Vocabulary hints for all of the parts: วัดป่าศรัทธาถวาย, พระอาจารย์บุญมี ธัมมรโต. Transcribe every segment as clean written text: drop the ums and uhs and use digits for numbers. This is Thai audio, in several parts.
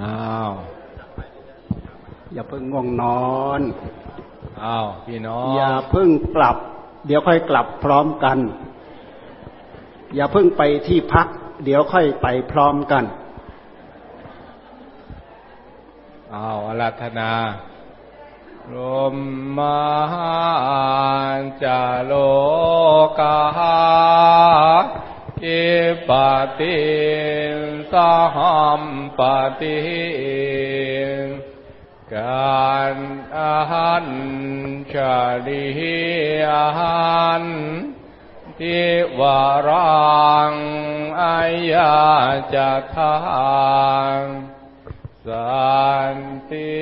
อ้าวอย่าเพิ่งง่วงนอนอ้าวพี่น้องอย่าเพิ่งกลับเดี๋ยวค่อยกลับพร้อมกันอย่าเพิ่งไปที่พักเดี๋ยวค่อยไปพร้อมกันอ้าวอาราธนาลมมหันจโลกาอิปติสัมปติการอาหารชาลีอาหารทิวารังอายาจทางสันติ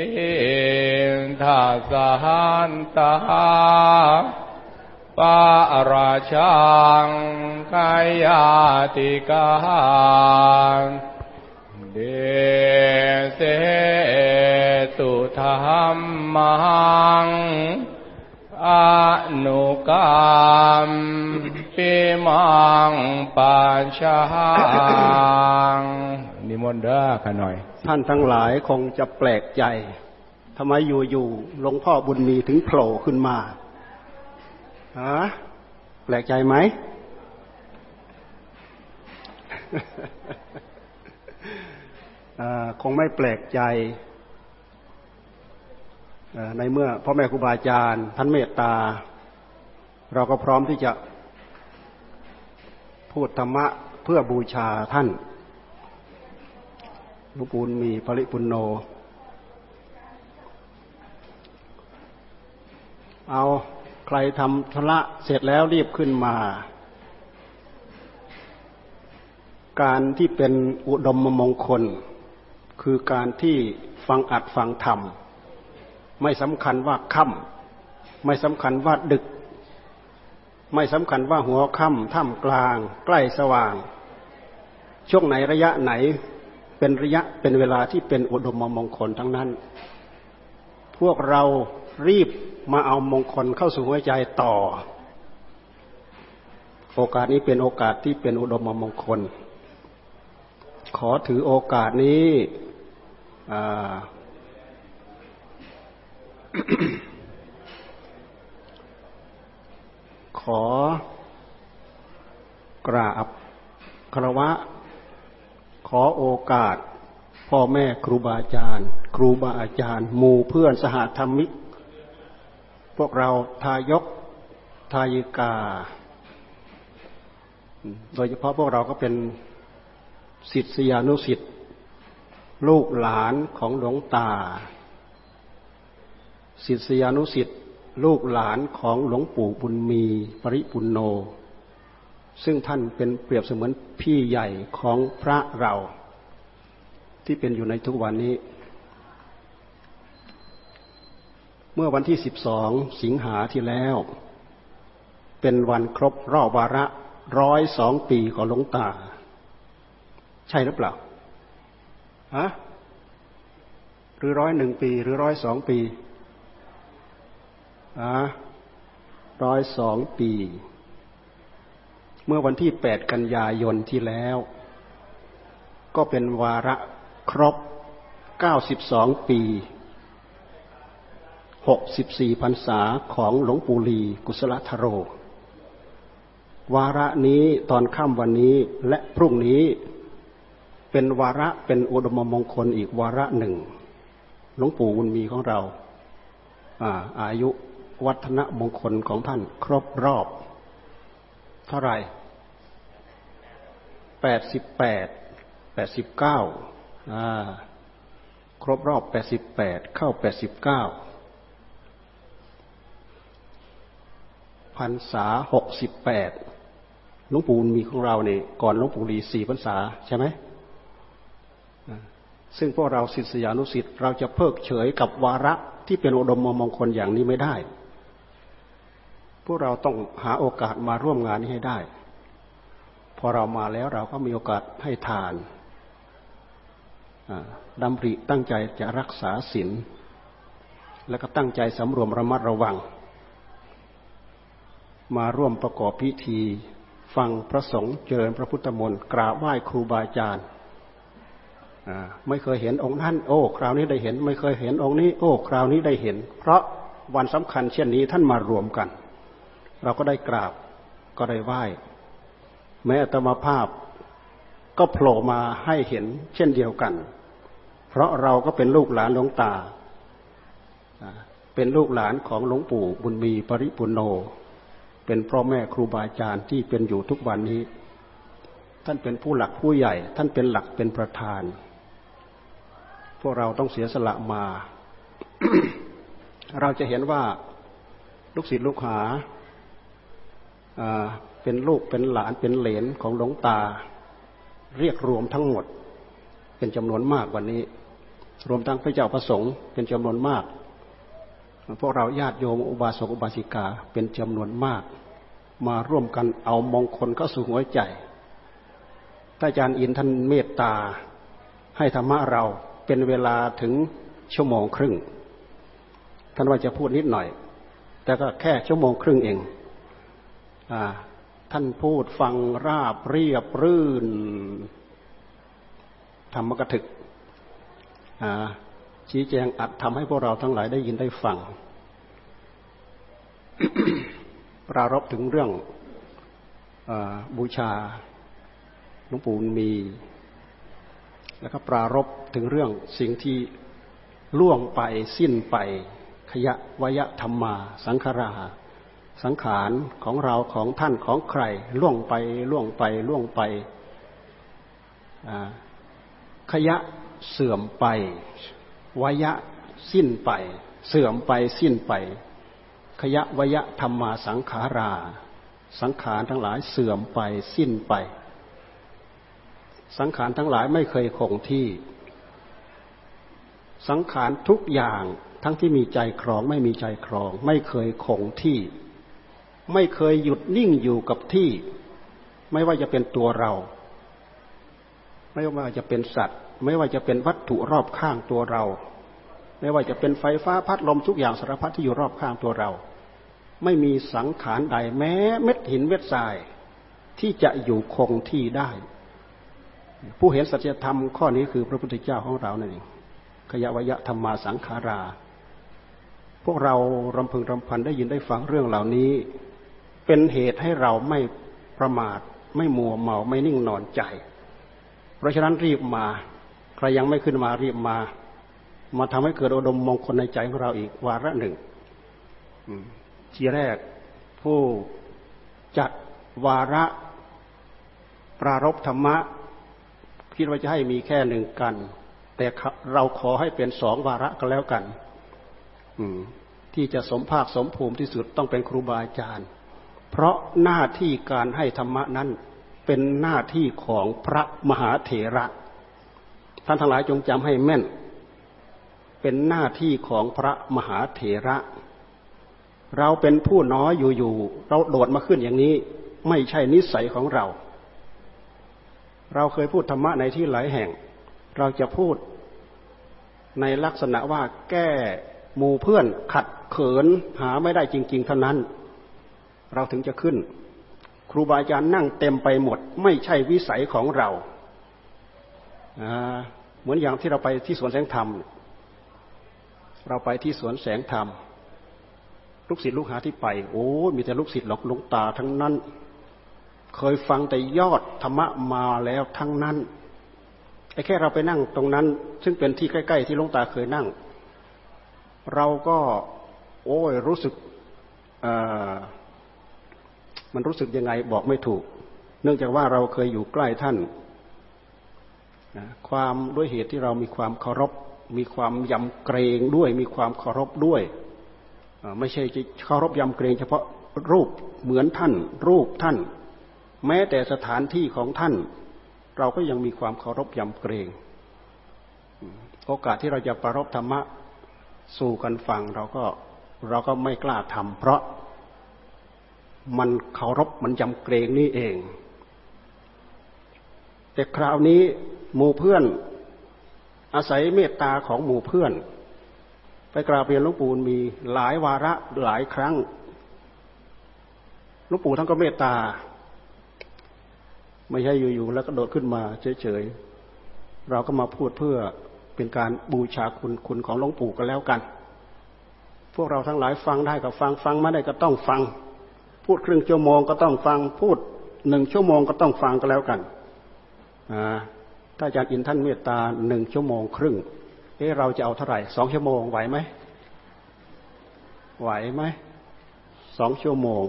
ธาสหันตาปาราชังกายติกาเดเสตุธรรมังอนุกามปิมังปัญชางนิมนต์เด้อขะหน่อยท่านทั้งหลายคงจะแปลกใจทำไมอยู่ๆหลวงพ่อบุญมีถึงโผล่ขึ้นมาฮะแปลกใจไหม คงไม่แปลกใจในเมื่อพ่อแม่ครูบาอาจารย์ท่านเมตตาเราก็พร้อมที่จะพูดธรรมะเพื่อบูชาท่านหลวงปู่มีปริปุณโญเอาใครทำธุระเสร็จแล้วรีบขึ้นมาการที่เป็นอุดมมงคลคือการที่ฟังอัดฟังธรรมไม่สำคัญว่าค่ำไม่สำคัญว่าดึกไม่สำคัญว่าหัวค่ำท่ามกลางใกล้สว่างช่วงไหนระยะไหนเป็นระยะเป็นเวลาที่เป็นอุดมมงคลทั้งนั้นพวกเรารีบมาเอามงคลเข้าสู่หัวใจต่อโอกาสนี้เป็นโอกาสที่เป็นอุดมมงคลขอถือโอกาสนี้ขอกราบคารวะขอโอกาสพ่อแม่ครูบาอาจารย์หมู่เพื่อนสหธรรมิกพวกเราทายกทายิกาโดยเฉพาะพวกเราก็เป็นศิษยานุศิษย์ลูกหลานของหลวงตาศิษยานุศิษย์ลูกหลานของหลวงปู่บุญมีปริปุณโญซึ่งท่านเป็นเปรียบเสมือนพี่ใหญ่ของพระเราที่เป็นอยู่ในทุกวันนี้เมื่อวันที่12สิงหาที่แล้วเป็นวันครบรอบวาระ102ปีของหลวงตาใช่หรือเปล่าฮะหรือ101ปีหรือ102ปี102ปีเมื่อวันที่8กันยายนที่แล้วก็เป็นวาระครบ92ปี64พรรษาของหลวงปู่ลีกุศลธโรวาระนี้ตอนค่ำวันนี้และพรุ่งนี้เป็นวาระเป็นอุดมมงคลอีกวาระหนึ่งหลวงปู่บุญมีของเราอายุวัฒนมงคลของท่านครบรอบเท่าไหร่88 89ครบรอบ88เข้า89พรรษา68หลวงปู่มีของเราเนี่ยก่อนหลวงปู่ลี4พรรษาใช่ไหมซึ่งพวกเราศิษยานุศิษย์เราจะเพิกเฉยกับวาระที่เป็นอุดมมงคลอย่างนี้ไม่ได้พวกเราต้องหาโอกาสมาร่วมงานนี้ให้ได้พอเรามาแล้วเราก็มีโอกาสให้ทานดำริตั้งใจจะรักษาศีลแล้วก็ตั้งใจสำรวมระมัดระวังมาร่วมประกอบพิธีฟังพระสงฆ์เจริญพระพุทธมนต์กราบไหว้ครูบาอาจารย์ ไม่เคยเห็นองค์ท่านโอ้คราวนี้ได้เห็นไม่เคยเห็นองค์นี้โอ้คราวนี้ได้เห็นเพราะวันสำคัญเช่นนี้ท่านมารวมกันเราก็ได้กราบก็ได้ไหว้แม้อัตมาภาพก็โผล่มาให้เห็นเช่นเดียวกันเพราะเราก็เป็นลูกหลานหลวงตาเป็นลูกหลานของหลวงปู่บุญมีปริปุนโนเป็นพ่อแม่ครูบาอาจารย์ที่เป็นอยู่ทุกวันนี้ท่านเป็นผู้หลักผู้ใหญ่ท่านเป็นหลักเป็นประธานพวกเราต้องเสียสละมา เราจะเห็นว่าลูกศิษย์ลูกหาเป็นลูกเป็นหลานเป็นเหลนของหลวงตาเรียกรวมทั้งหมดเป็นจำนวนมากวันนี้รวมทั้งพระเจ้าพระสงฆ์เป็นจำนวนมากพวกเราญาติโยมอุบาสกอุบาสิกาเป็นจำนวนมากมาร่วมกันเอามงคลเข้าสู่หัวใจท่านอาจารย์อินท่านเมตตาให้ธรรมะเราเป็นเวลาถึงชั่วโมงครึ่งท่านว่าจะพูดนิดหน่อยแต่ก็แค่ชั่วโมงครึ่งเองท่านพูดฟังราบเรียบรื่นธรรมกถึกชี้แจงอัดทำให้พวกเราทั้งหลายได้ยินได้ฟัง ปรารภถึงเรื่องบูชาหลวงปู่มีแล้วก็ปรารภถึงเรื่องสิ่งที่ล่วงไปสิ้นไปขยะวยธรรมาสังขาราสังขารของเราของท่านของใครล่วงไปล่วงไปล่วงไปขยะเสื่อมไปวยะสิ้นไปเสื่อมไปสิ้นไปขยะวยะธรรมาสังขาราสังขารทั้งหลายเสื่อมไปสิ้นไปสังขารทั้งหลายไม่เคยคงที่สังขารทุกอย่างทั้งที่มีใจครองไม่มีใจครองไม่เคยคงที่ไม่เคยหยุดนิ่งอยู่กับที่ไม่ว่าจะเป็นตัวเราไม่ว่าจะเป็นสัตว์ไม่ว่าจะเป็นวัตถุรอบข้างตัวเราไม่ว่าจะเป็นไฟฟ้าพัดลมทุกอย่างสารพัดที่อยู่รอบข้างตัวเราไม่มีสังขารใดแม้เม็ดหินเม็ดทรายที่จะอยู่คงที่ได้ผู้เห็นสัจธรรมข้อนี้คือพระพุทธเจ้าของเรานั่นเองขยะวยะธรรมาสังขาราพวกเรารำพึงรำพันได้ยินได้ฟังเรื่องเหล่านี้เป็นเหตุให้เราไม่ประมาทไม่มัวเมาไม่นิ่งนอนใจเพราะฉะนั้นรีบมาใครยังไม่ขึ้นมารีบมาทำให้เกิดอุดมมงคลในใจของเราอีกวาระหนึ่งทีแรกผู้จัดวาระปรารภธรรมะคิดว่าจะให้มีแค่หนึ่งกันแต่เราขอให้เป็นสองวาระก็แล้วกันที่จะสมภาคสมภูมิที่สุดต้องเป็นครูบาอาจารย์เพราะหน้าที่การให้ธรรมะนั้นเป็นหน้าที่ของพระมหาเถระท่านทั้งหลายจงจำให้แม่นเป็นหน้าที่ของพระมหาเถระเราเป็นผู้น้อยอยู่ๆเราโดดมาขึ้นอย่างนี้ไม่ใช่นิสัยของเราเราเคยพูดธรรมะในที่หลายแห่งเราจะพูดในลักษณะว่าแก้หมู่เพื่อนขัดเขินหาไม่ได้จริงๆเท่านั้นเราถึงจะขึ้นครูบาอาจารย์นั่งเต็มไปหมดไม่ใช่วิสัยของเราเหมือนอย่างที่เราไปที่สวนแสงธรรมเราไปที่สวนแสงธรรมลูกศิษย์ลูกหาที่ไปโอ้มีแต่ลูกศิษย์หลอกลวงตาทั้งนั้นเคยฟังแต่ยอดธรรมะมาแล้วทั้งนั้นไอ้แค่เราไปนั่งตรงนั้นซึ่งเป็นที่ใกล้ๆที่หลวงตาเคยนั่งเราก็โอ้ยรู้สึกมันรู้สึกยังไงบอกไม่ถูกเนื่องจากว่าเราเคยอยู่ใกล้ท่านนะความด้วยเหตุที่เรามีความเคารพมีความยำเกรงด้วยมีความเคารพด้วยไม่ใช่เคารพยำเกรงเฉพาะรูปเหมือนท่านรูปท่านแม้แต่สถานที่ของท่านเราก็ยังมีความเคารพยำเกรงโอกาสที่เราจะปรารภธรรมะสู่กันฟังเราก็ไม่กล้าทำเพราะมันเคารพมันยำเกรงนี่เองแต่คราวนี้หมู่เพื่อนอาศัยเมตตาของหมู่เพื่อนไปกราบเรียนหลวงปู่มีหลายวาระหลายครั้งหลวงปู่ท่านก็เมตตาไม่ใช่อยู่ๆแล้วก็โดดขึ้นมาเฉย เราก็มาพูดเพื่อเป็นการบูชาคุณของหลวงปู่กันแล้วกันพวกเราทั้งหลายฟังได้ก็ฟังฟังไม่ได้ก็ต้องฟังพูดครึ่งชั่วโมงก็ต้องฟังพูด1ชั่วโมงก็ต้องฟังกันแล้วกันถ้าอาจารย์อินท่านเมตตา1ชั่วโมงครึ่งเราจะเอาเท่าไหร่2ชั่วโมงไหวไหม2ชั่วโมง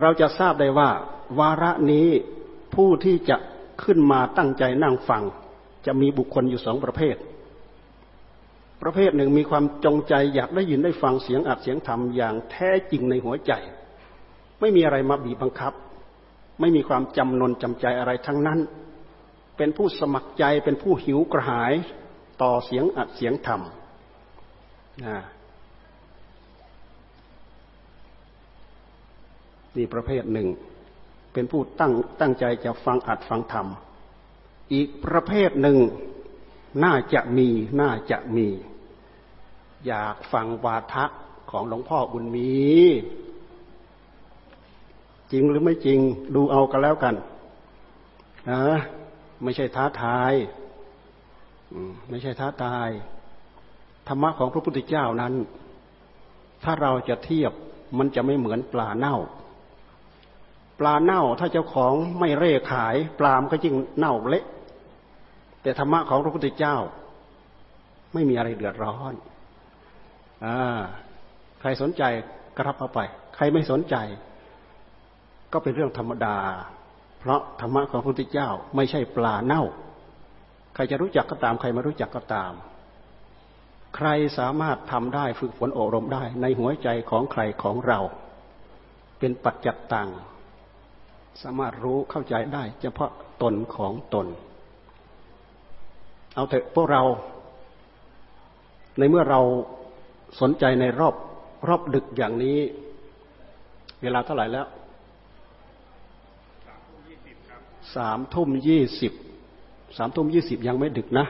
เราจะทราบได้ว่าวาระนี้ผู้ที่จะขึ้นมาตั้งใจนั่งฟังจะมีบุคคลอยู่2ประเภทประเภทหนึ่งมีความจงใจอยากได้ยินได้ฟังเสียงอัดเสียงธรรมอย่างแท้จริงในหัวใจไม่มีอะไรมาบีบบังคับไม่มีความจำนนจำใจอะไรทั้งนั้นเป็นผู้สมัครใจเป็นผู้หิวกระหายต่อเสียงอัดเสียงธรรมนี่ประเภทหนึ่งเป็นผู้ตั้งใจจะฟังอัดฟังธรรมอีกประเภทหนึ่งน่าจะมีอยากฟังวาทะของหลวงพ่อบุญมีจริงหรือไม่จริงดูเอากันแล้วกันไม่ใช่ท้าทายธรรมะของพระพุทธเจ้านั้นถ้าเราจะเทียบมันจะไม่เหมือนปลาเน่าถ้าเจ้าของไม่เร่ขายปลามันก็ยิ่งเน่าเละแต่ธรรมะของพระพุทธเจ้าไม่มีอะไรเดือดร้อนใครสนใจก็รับเอาไปใครไม่สนใจก็เป็นเรื่องธรรมดาเพราะธรรมะของพระพุทธเจ้าไม่ใช่ปลาเน่าใครจะรู้จักก็ตามใครไม่รู้จักก็ตามใครสามารถทำได้ฝึกฝนอบรมได้ในหัวใจของใครของเราเป็นปัจจัตตังสามารถรู้เข้าใจได้เฉพาะตนของตนเอาเถอะพวกเราในเมื่อเราสนใจในรอบดึกอย่างนี้เวลาเท่าไหร่แล้ว3 ทุ่ม 20ยังไม่ดึกนะ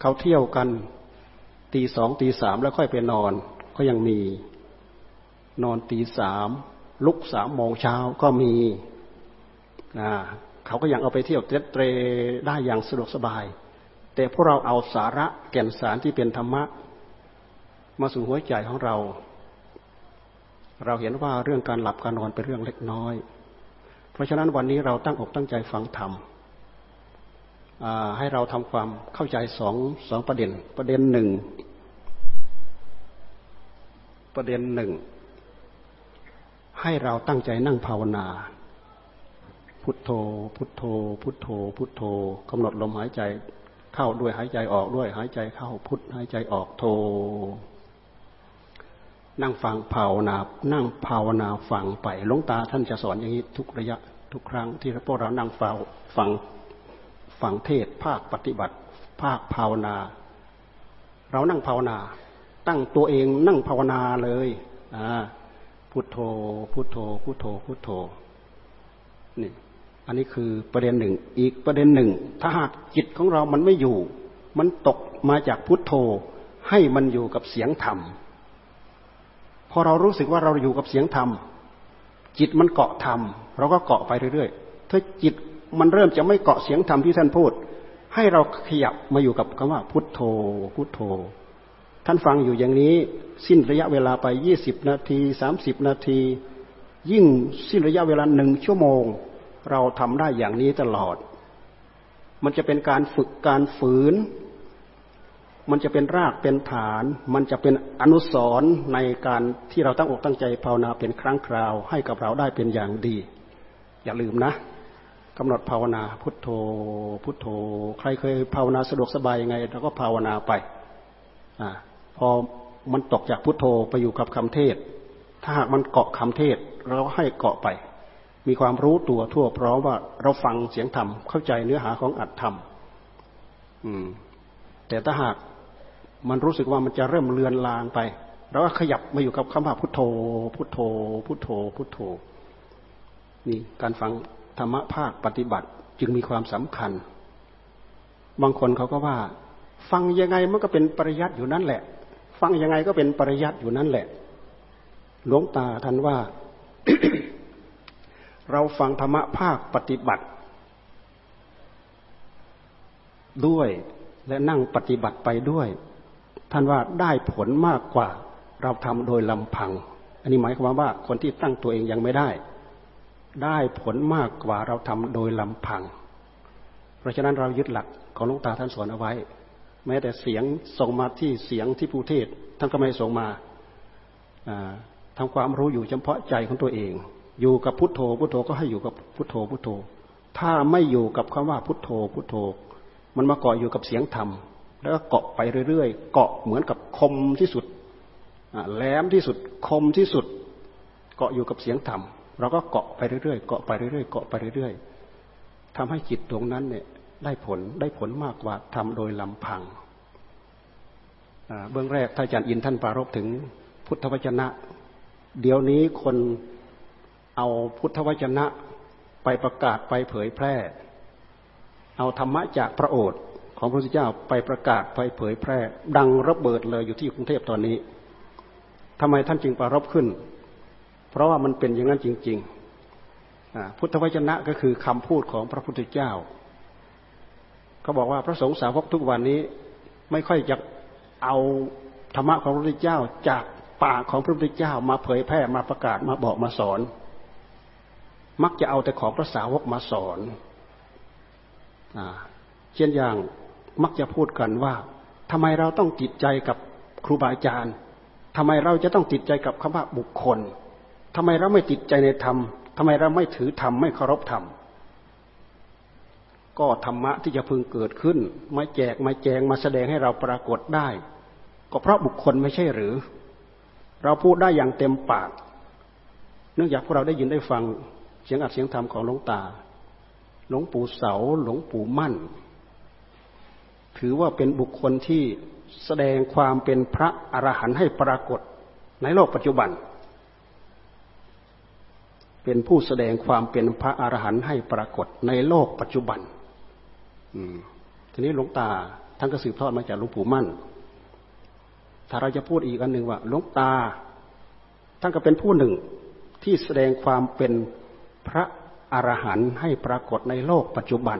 เขาเที่ยวกันตีสองตีสามแล้วค่อยไปนอนก็ยังมีนอนตีสามลุก3 โมงเช้าก็มีเขาก็ยังเอาไปเที่ยวเตะเตะได้อย่างสะดวกสบายแต่พวกเราเอาสาระแก่นสารที่เป็นธรรมะมาสู่หัวใจของเราเราเห็นว่าเรื่องการหลับการนอนเป็นเรื่องเล็กน้อยเพราะฉะนั้นวันนี้เราตั้งอกตั้งใจฟังธรรมให้เราทำความเข้าใจสองประเด็นประเด็นหนึ่งให้เราตั้งใจนั่งภาวนาพุทโธพุทโธพุทโธพุทโธกำหนดลมหายใจเข้าด้วยหายใจออกด้วยหายใจเข้าพุทหายใจออกโธนั่งฟังภาวนานั่งภาวนาฟังไปหลวงตาท่านจะสอนอย่างนี้ทุกระยะทุกครั้งที่พวกเรานั่งฟังเทศภาคปฏิบัติภาคภาวนาเรานั่งภาวนาตั้งตัวเองนั่งภาวนาเลยพุทโธพุทโธพุทโธพุทโธนี่อันนี้คือประเด็นหนึ่งอีกประเด็นหนึ่งถ้าหากจิตของเรามันไม่อยู่มันตกมาจากพุทโธให้มันอยู่กับเสียงธรรมพอเรารู้สึกว่าเราอยู่กับเสียงธรรมจิตมันเกาะธรรมเราก็เกาะไปเรื่อยๆถ้าจิตมันเริ่มจะไม่เกาะเสียงธรรมที่ท่านพูดให้เราขยับมาอยู่กับคำว่าพุทโธพุทโธท่านฟังอยู่อย่างนี้สิ้นระยะเวลาไป20 นาที30 นาทียิ่งสิ้นระยะเวลา1 ชั่วโมงเราทำได้อย่างนี้ตลอดมันจะเป็นการฝึกการฝืนมันจะเป็นรากเป็นฐานมันจะเป็นอนุสรณ์ในการที่เราตั้งอกตั้งใจภาวนาเป็นครั้งคราวให้กับเราได้เป็นอย่างดีอย่าลืมนะกำหนดภาวนาพุทโธพุทโธใครเคยภาวนาสะดวกสบายยังไงเราก็ภาวนาไปพอมันตกจากพุทโธไปอยู่กับคำเทศถ้าหากมันเกาะคำเทศเราให้เกาะไปมีความรู้ตัวทั่วพร้อมว่าเราฟังเสียงธรรมเข้าใจเนื้อหาของอัตธรรมแต่ถ้าหากมันรู้สึกว่ามันจะเริ่มเลือนลางไปเราก็ขยับมาอยู่กับคำว่าพุทโธพุทโธพุทโธพุทโธนี่การฟังธรรมะภาคปฏิบัติจึงมีความสำคัญบางคนเขาก็ว่าฟังยังไงมันก็เป็นปริยัติอยู่นั่นแหละฟังยังไงก็เป็นปริยัติอยู่นั่นแหละหลวงตาท่านว่า เราฟังธรรมะภาคปฏิบัติ ด้วยและนั่งปฏิบัติไปด้วยท่านว่าได้ผลมากกว่าเราทำโดยลำพังอันนี้หมายความว่าคนที่ตั้งตัวเองยังไม่ได้ผลมากกว่าเราทำโดยลำพังเพราะฉะนั้นเรายึดหลักของหลวงตาท่านสอนเอาไว้แม้แต่เสียงส่งมาที่เสียงที่ผู้เทศท่านก็ไม่ส่งมาทำความรู้อยู่เฉพาะใจของตัวเองอยู่กับพุทโธพุทโธก็ให้อยู่กับพุทโธพุทโธถ้าไม่อยู่กับคำว่าพุทโธพุทโธมันมาเกาะอยู่กับเสียงธรรมแล้วก็เกาะไปเรื่อยๆเกาะเหมือนกับคมที่สุดแหลมที่สุดคมที่สุดเกาะอยู่กับเสียงธรรมเราก็เกาะไปเรื่อยๆเกาะไปเรื่อยๆเกาะไปเรื่อยๆทำให้จิตดวงนั้นเนี่ยได้ผลมากกว่าทำโดยลำพังเบื้องแรกท่านอาจารย์อินท่านปรารภถึงพุทธวจนะเดี๋ยวนี้คนเอาพุทธวจนะไปประกาศไปเผยแพร่เอาธรรมะจากพระโอษฐ์ของพระพุทธเจ้าไปประกาศไปเผยแพร่ดังระเบิดเลยอยู่ที่กรุงเทพตอนนี้ทำไมท่านจึงปรารภขึ้นเพราะว่ามันเป็นอย่างนั้นจริงๆพุทธวจนะก็คือคำพูดของพระพุทธเจ้าเขาบอกว่าพระสงฆ์สาวกทุกวันนี้ไม่ค่อยจะเอาธรรมะของพระพุทธเจ้าจากปากของพระพุทธเจ้ามาเผยแพร่มาประกาศมาบอกมาสอนมักจะเอาแต่ของพระสาวกมาสอนเช่นอย่างมักจะพูดกันว่าทำไมเราต้องติดใจกับครูบาอาจารย์ทำไมเราจะต้องติดใจกับคำว่าบุคคลทำไมเราไม่ติดใจในธรรมทำไมเราไม่ถือธรรมไม่เคารพธรรมก็ธรรมะที่จะพึงเกิดขึ้นมาแจกมาแจงมาแสดงให้เราปรากฏได้ก็เพราะบุคคลไม่ใช่หรือเราพูดได้อย่างเต็มปากเนื่องจากพวกเราได้ยินได้ฟังเสียงอัดเสียงธรรมของหลวงตาหลวงปู่เสาหลวงปู่มั่นถือว่าเป็นบุคคลที่แสดงความเป็นพระอรหันต์ให้ปรากฏในโลกปัจจุบันเป็นผู้แสดงความเป็นพระอรหันต์ให้ปรากฏในโลกปัจจุบันทีนี้หลวงตาท่านก็สืบทอดมาจากหลวงปู่มั่นถ้าเราจะพูดอีกอันหนึ่งว่าหลวงตาท่านก็เป็นผู้หนึ่งที่แสดงความเป็นพระอรหันต์ให้ปรากฏในโลกปัจจุบัน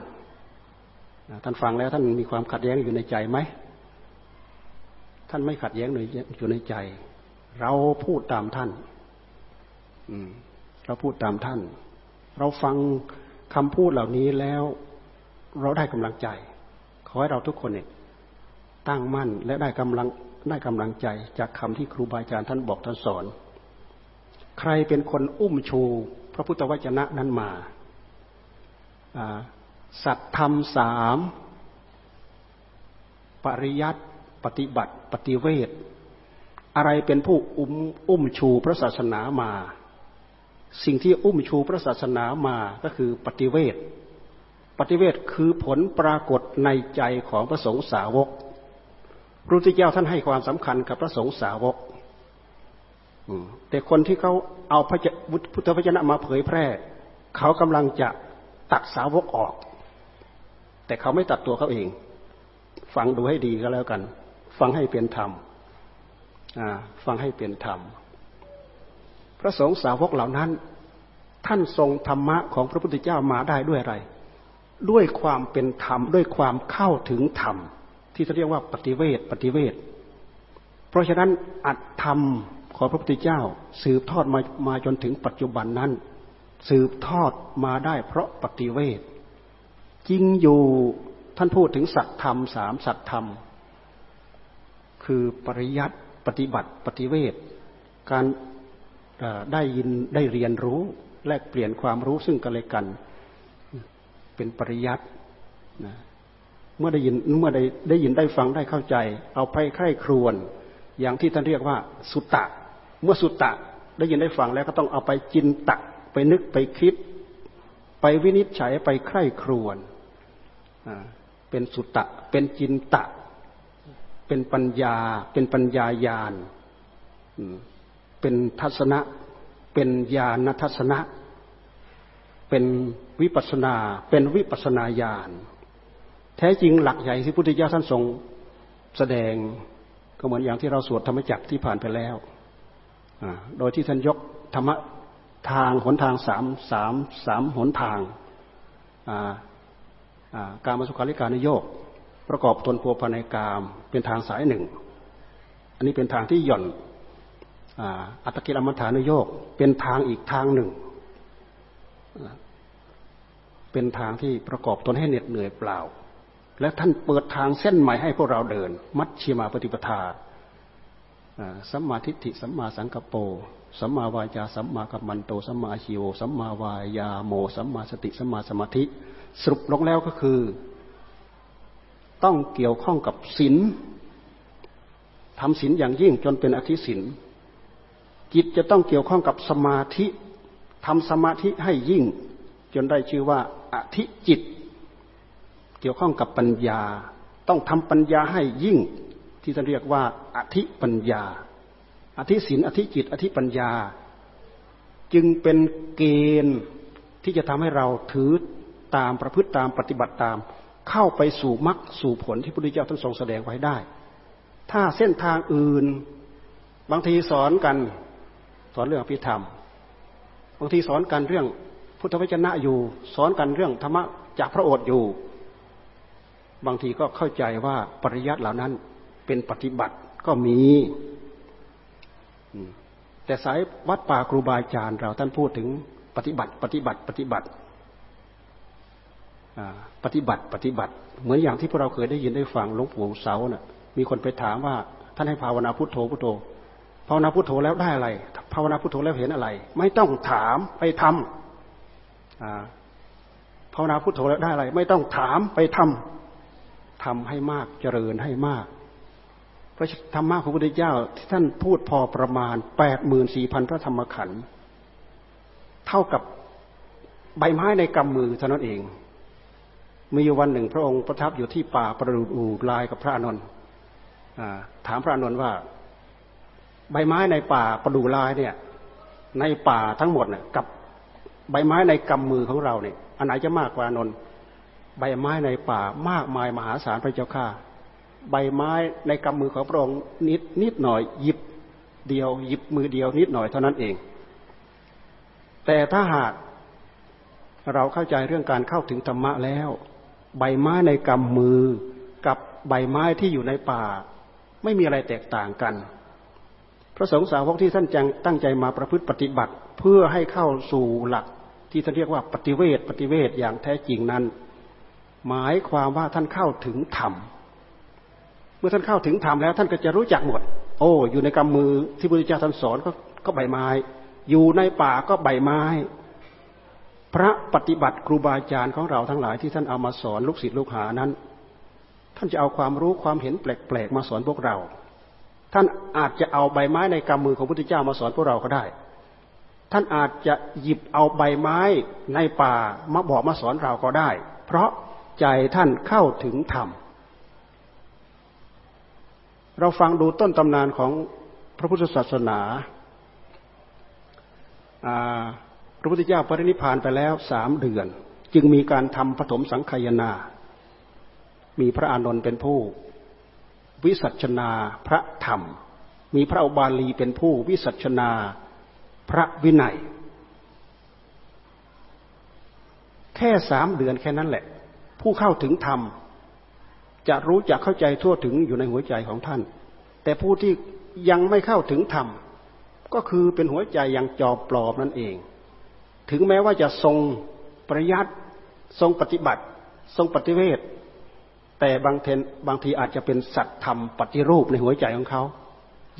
ท่านฟังแล้วท่านมีความขัดแย้งอยู่ในใจไหมท่านไม่ขัดแย้งอยู่ในใจเราพูดตามท่านเราพูดตามท่านเราฟังคำพูดเหล่านี้แล้วเราได้กำลังใจขอให้เราทุกคนเนี่ยตั้งมั่นและได้กำลังใจจากคำที่ครูบาอาจารย์ท่านบอกท่านสอนใครเป็นคนอุ้มชูพระพุทธวจนะนั้นมาสัตธรรมสามปริยัติปฏิบัติปฏิเวทอะไรเป็นผู้อุ้มชูพระศาสนามาสิ่งที่อุ้มชูพระศาสนามาก็คือปฏิเวทปฏิเวทคือผลปรากฏในใจของพระสงฆ์สาวกพระพุทธเจ้าท่านให้ความสำคัญกับพระสงฆ์สาวกแต่คนที่เขาเอาพุทธวจนะมาเผยแพร่เขากำลังจะตัดสาวกออกแต่เขาไม่ตัดตัวเขาเองฟังดูให้ดีก็แล้วกันฟังให้เป็นธรรมฟังให้เป็นธรรมพระสงฆ์สาวกเหล่านั้นท่านทรงธรรมะของพระพุทธเจ้ามาได้ด้วยอะไรด้วยความเป็นธรรมด้วยความเข้าถึงธรรมที่เขาเรียกว่าปฏิเวทเพราะฉะนั้นอัตธรรมของพระพุทธเจ้าสืบทอดมาจนถึงปัจจุบันนั้นสืบทอดมาได้เพราะปฏิเวทจริงอยู่ท่านพูดถึงสัตธรรมสามสัตธรรมคือปริยัติปฏิบัติปฏิเวทการได้ยินได้เรียนรู้แลกเปลี่ยนความรู้ซึ่งกันและกันเป็นปริยัติเมื่อได้ยินได้ฟังได้เข้าใจเอาไปใคร่ครวญอย่างที่ท่านเรียกว่าสุตตะเมื่อสุตตะได้ยินได้ฟังแล้วก็ต้องเอาไปจินตะไปนึกไปคิดไปวินิจฉัยไปใคร่ครวญเป็นสุตตะเป็นจินตะเป็นปัญญาเป็นปัญญาญาณเป็นทัศนะเป็นญาณทัศนะเป็นวิปัสสนาเป็นวิปัสสนาญาณแท้จริงหลักใหญ่ที่พระพุทธเจ้าท่านทรงแสดงก็เหมือนอย่างที่เราสวดธรรมจักรที่ผ่านไปแล้วโดยที่ท่านยกธรรมทางหนทาง3หนทางกามสุขาริการุโยค ประกอบตนพัวพันในกามเป็นทางสายหนึ่งอันนี้เป็นทางที่หย่อนอัตตกิลมัฏฐานุโยคเป็นทางอีกทางหนึ่งเป็นทางที่ประกอบตนให้เหน็ดเหนื่อยเปล่าและท่านเปิดทางเส้นใหม่ให้พวกเราเดินมัชฌิมาปฏิปทาสัมมาทิฏฐิสัมมาสังกัปโปสัมมาวาจาสัมมากัมมันโตสัมมาอาชีโวสัมมาวายาโมสัมมาสติสัมมาสมาธิสรุปลงแล้วก็คือต้องเกี่ยวข้องกับศีลทำศีลอย่างยิ่งจนเป็นอธิศีลจิตจะต้องเกี่ยวข้องกับสมาธิทำสมาธิให้ยิ่งจนได้ชื่อว่าอธิจิตเกี่ยวข้องกับปัญญาต้องทำปัญญาให้ยิ่งที่จะเรียกว่าอธิปัญญาอธิศีลอธิจิตอธิปัญญาจึงเป็นเกณฑ์ที่จะทำให้เราถือตามประพฤติตามปฏิบัติตามเข้าไปสู่มรรคสู่ผลที่พระพุทธเจ้าท่านทรงแสดงไว้ได้ถ้าเส้นทางอื่นบางทีสอนกันสอนเรื่องอภิธรรมบางทีสอนกันเรื่องพุทธวจนะอยู่สอนกันเรื่องธรรมะจากพระโอษฐ์อยู่บางทีก็เข้าใจว่าปริยัติเหล่านั้นเป็นปฏิบัติก็มีแต่สายวัดป่าครูบาอาจารย์เราท่านพูดถึงปฏิบัติเหมือนอย่างที่พวกเราเคยได้ยินได้ฟังหลวงปู่เสาน่ะมีคนไปถามว่าท่านให้ภาวนาพุทโธพุทโธภาวนาพุทโธแล้วได้อะไรภาวนาพุทโธแล้วเห็นอะไรไม่ต้องถามไปทำภาวนาพุทโธแล้วได้อะไรไม่ต้องถามไปทำให้มากเจริญให้มากเพราะธรรมะของพระพุทธเจ้าที่ท่านพูดพอประมาณ 84,000 พระธรรมขันธ์เท่ากับใบไม้ในกำมือเท่านั้นเองมีวันหนึ่งพระองค์ประทับอยู่ที่ป่าประดู่อู่ลายกับพระอานนท์ถามพระอานนท์ว่าใบไม้ในป่าประดู่ลายเนี่ยในป่าทั้งหมดเนี่ยกับใบไม้ในกำมือของเราเนี่ยอันไหนจะมากกว่าอานนท์ใบไม้ในป่ามากมายมหาศาลพระเจ้าข้าใบไม้ในกำมือของพระองค์นิดหน่อยหยิบมือเดียวนิดหน่อยเท่านั้นเองแต่ถ้าหากเราเข้าใจเรื่องการเข้าถึงธรรมะแล้วใบไม้ในกำมือกับใบไม้ที่อยู่ในป่าไม่มีอะไรแตกต่างกันพระสงฆ์สาวกที่ท่านตั้งใจมาประพฤติปฏิบัติเพื่อให้เข้าสู่หลักที่ท่านเรียกว่าปฏิเวทอย่างแท้จริงนั้นหมายความว่าท่านเข้าถึงธรรมเมื่อท่านเข้าถึงธรรมแล้วท่านก็จะรู้จักหมดโอ้อยู่ในกำมือที่พระพุทธเจ้าท่านสอนก็ใบไม้อยู่ในป่าก็ใบไม้พระปฏิบัติครูบาอาจารย์ของเราทั้งหลายที่ท่านเอามาสอนลูกศิษย์ลูกหานั้นท่านจะเอาความรู้ความเห็นแปลกๆมาสอนพวกเราท่านอาจจะเอาใบไม้ในกำมือของพระพุทธเจ้ามาสอนพวกเราก็ได้ท่านอาจจะหยิบเอาใบไม้ในป่ามาบอกมาสอนเราก็ได้เพราะใจท่านเข้าถึงธรรมเราฟังดูต้นตำนานของพระพุทธศาสนาพระพุทธเจ้าปรินิพพานไปแล้ว3เดือนจึงมีการทำปฐมสังฆายนามีพระอานนท์เป็นผู้วิสัชนาพระธรรมมีพระอุบาลีเป็นผู้วิสัชนาพระวินัยแค่3เดือนแค่นั้นแหละผู้เข้าถึงธรรมจะรู้จักเข้าใจทั่วถึงอยู่ในหัวใจของท่านแต่ผู้ที่ยังไม่เข้าถึงธรรมก็คือเป็นหัวใจยังจอมปลอมนั่นเองถึงแม้ว่าจะทรงปริยัติทรงปฏิบัติทรงปฏิเวทแต่บางทีอาจจะเป็นสัตธรรมปฏิรูปในหัวใจของเขา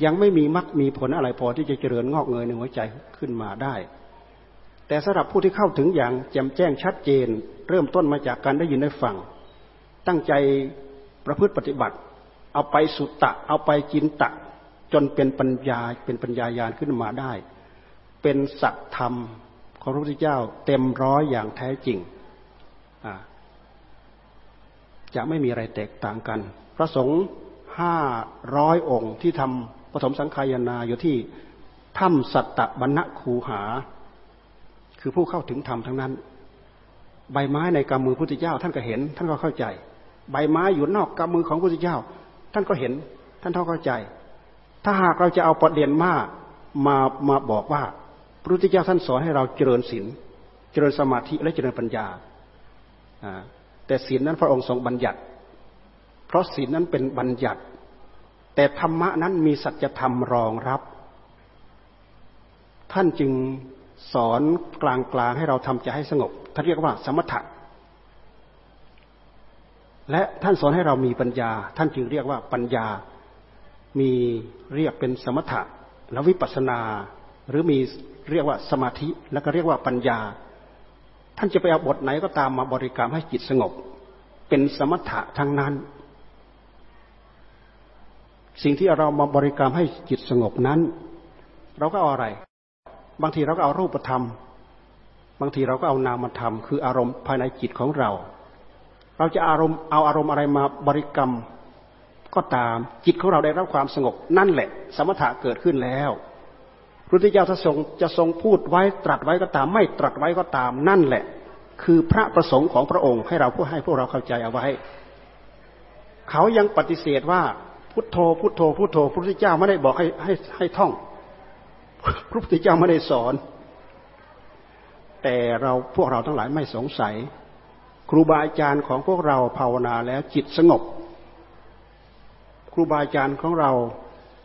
ยังไม่มีมรรคมีผลอะไรพอที่จะเจริญงอกเงยในหัวใจขึ้นมาได้แต่สำหรับผู้ที่เข้าถึงอย่างแจ่มแจ้งชัดเจนเริ่มต้นมาจากการได้ยินได้ฟังตั้งใจประพฤติปฏิบัติเอาไปสุตตะเอาไปจินตะจนเป็นปัญญาญาณขึ้นมาได้เป็นสัตธรรมของพระพุทธเจ้าเต็มร้อยอย่างแท้จริงจะไม่มีอะไรแตกต่างกันพระสงฆ์500องค์ที่ทำปฐมสังฆายนาอยู่ที่ถ้ำสัตตบรรณคูหาคือผู้เข้าถึงธรรมทั้งนั้นใบไม้ในกำมือพระพุทธเจ้าท่านก็เห็นท่านก็เข้าใจใบไม้อยู่นอกกำมือของพระพุทธเจ้าท่านก็เห็นท่านเข้าใจถ้าหากเราจะเอาประเด็นมาบอกว่าพระพุทธเจ้าท่านสอนให้เราเจริญศีลเจริญสมาธิและเจริญปัญญาแต่ศีลนั้นพระองค์ทรงบัญญัติ ราะศีลนั้นเป็นบัญญัติแต่ธรรมะนั้นมีสัจธรรมรองรับท่านจึงสอนกลางๆให้เราทำใจให้สงบท่านเรียกว่าสมถะและท่านสอนให้เรามีปัญญาท่านจึงเรียกว่าปัญญามีเรียกเป็นสมถะและวิปัสสนาหรือมีเรียกว่าสมาธิแล้วก็เรียกว่าปัญญาท่านจะไปเอาบทไหนก็ตามมาบริกรรมให้จิตสงบเป็นสมถะทั้งนั้นสิ่งที่เรามาบริกรรมให้จิตสงบนั้นเราก็เอาอะไรบางทีเราก็เอารูปธรรมบางทีเราก็เอานามธรรมคืออารมณ์ภายในจิตของเราเราจะเอาอารมณ์อะไรมาบริกรรมก็ตามจิตของเราได้รับความสงบนั่นแหละสมถะเกิดขึ้นแล้วพระพุทธเจ้าจะทรงพูดไว้ตรัสไว้ก็ตามไม่ตรัสไว้ก็ตามนั่นแหละคือพระประสงค์ของพระองค์ให้เราผู้ให้พวกเราเข้าใจเอาไว้เขายังปฏิเสธว่าพุทโธพุทโธพุทโธพระพุทธเจ้าไม่ได้บอกให้ท่องพระพุทธเจ้าไม่ได้สอนแต่เราพวกเราทั้งหลายไม่สงสัยครูบาอาจารย์ของพวกเราภาวนาแล้วจิตสงบครูบาอาจารย์ของเรา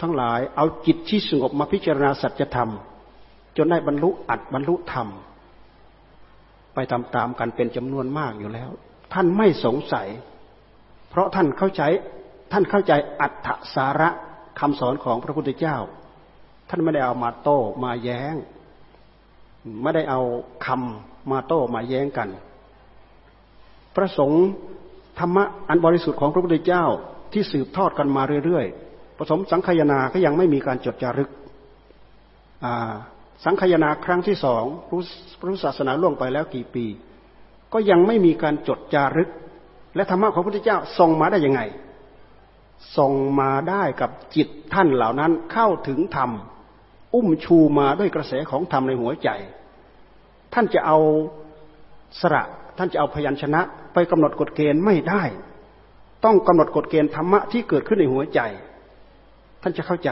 ทั้งหลายเอาจิตที่สงบมาพิจารณาสัจธรรมจนได้บรรลุอัตบรรลุธรรมไปตามๆกันเป็นจำนวนมากอยู่แล้วท่านไม่สงสัยเพราะท่านเข้าใจอัตถสาระคำสอนของพระพุทธเจ้าท่านไม่ได้เอามาโต้มาแย้งไม่ได้เอาคำมาโต้มาแย้งกันพระสงฆ์ธรรมะอันบริสุทธิ์ของพระพุทธเจ้าที่สืบทอดกันมาเรื่อยๆผสมสังคายนาก็ยังไม่มีการจดจารึกสังคายนาครั้งที่2พุทธศาสนาล่วงไปแล้วกี่ปีก็ยังไม่มีการจดจารึกและธรรมะของพระพุทธเจ้าส่งมาได้ยังไงส่งมาได้กับจิตท่านเหล่านั้นเข้าถึงธรรมอุ้มชูมาด้วยกระแสของธรรมในหัวใจท่านจะเอาสระท่านจะเอาพยัญชนะไปกำหนดกฎเกณฑ์ไม่ได้ต้องกำหนดกฎเกณฑ์ธรรมะที่เกิดขึ้นในหัวใจท่านจะเข้าใจ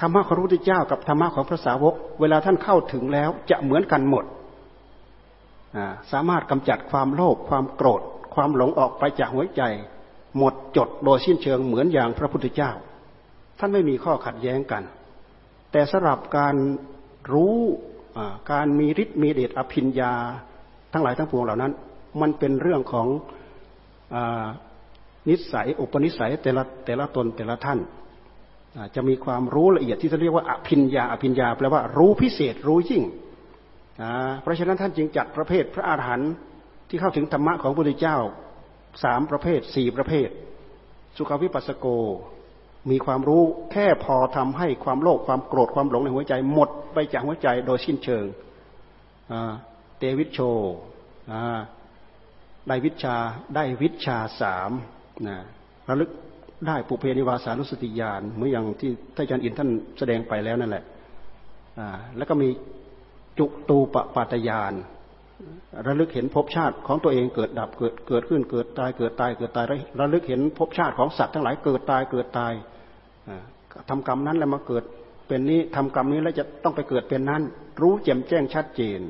ธรรมะของพระพุทธเจ้ากับธรรมะของพระสาวกเวลาท่านเข้าถึงแล้วจะเหมือนกันหมดสามารถกำจัดความโลภความโกรธความหลงออกไปจากหัวใจหมดจดโดยสิ้นเชิงเหมือนอย่างพระพุทธเจ้าท่านไม่มีข้อขัดแย้งกันแต่สำหรับการรู้การมีฤทธิ์มีเดชอภิญญาทั้งหลายทั้งปวงเหล่านั้นมันเป็นเรื่องของนิสัยอุปนิสัยแต่ละตนแต่ละท่านจะมีความรู้ละเอียดที่ท่านเรียกว่าอภิญญาแปลว่ารู้พิเศษรู้ยิ่งเพราะฉะนั้นท่านจึงจัดประเภทพระอรหันต์ที่เข้าถึงธรรมะของพระพุทธเจ้า3ประเภท4ประเภทสุขวิปัสสโกมีความรู้แค่พอทำให้ความโลภความโกรธความหลงในหัวใจหมดไปจากหัวใจโดยสิ้นเชิงเตวิชโชได้วิชา3นะระลึกได้ปุเพนิวาสานุสติญาณเหมือนอย่างที่ท่านอาจารย์อินท่านแสดงไปแล้วนั่นแหละแล้วก็มีจุตูปปาตญาณระลึกเห็นภพชาติของตัวเองเกิดดับเกิดขึ้นเกิดตายเกิดตายเกิดตายระลึกเห็นภพชาติของสัตว์ทั้งหลายเกิดตายทำกรรมนั้นแล้วมาเกิดเป็นนี้ทำกรรมนี้แล้วจะต้องไปเกิดเป็นนั้นรู้แจ่มแจ้งชัดเจน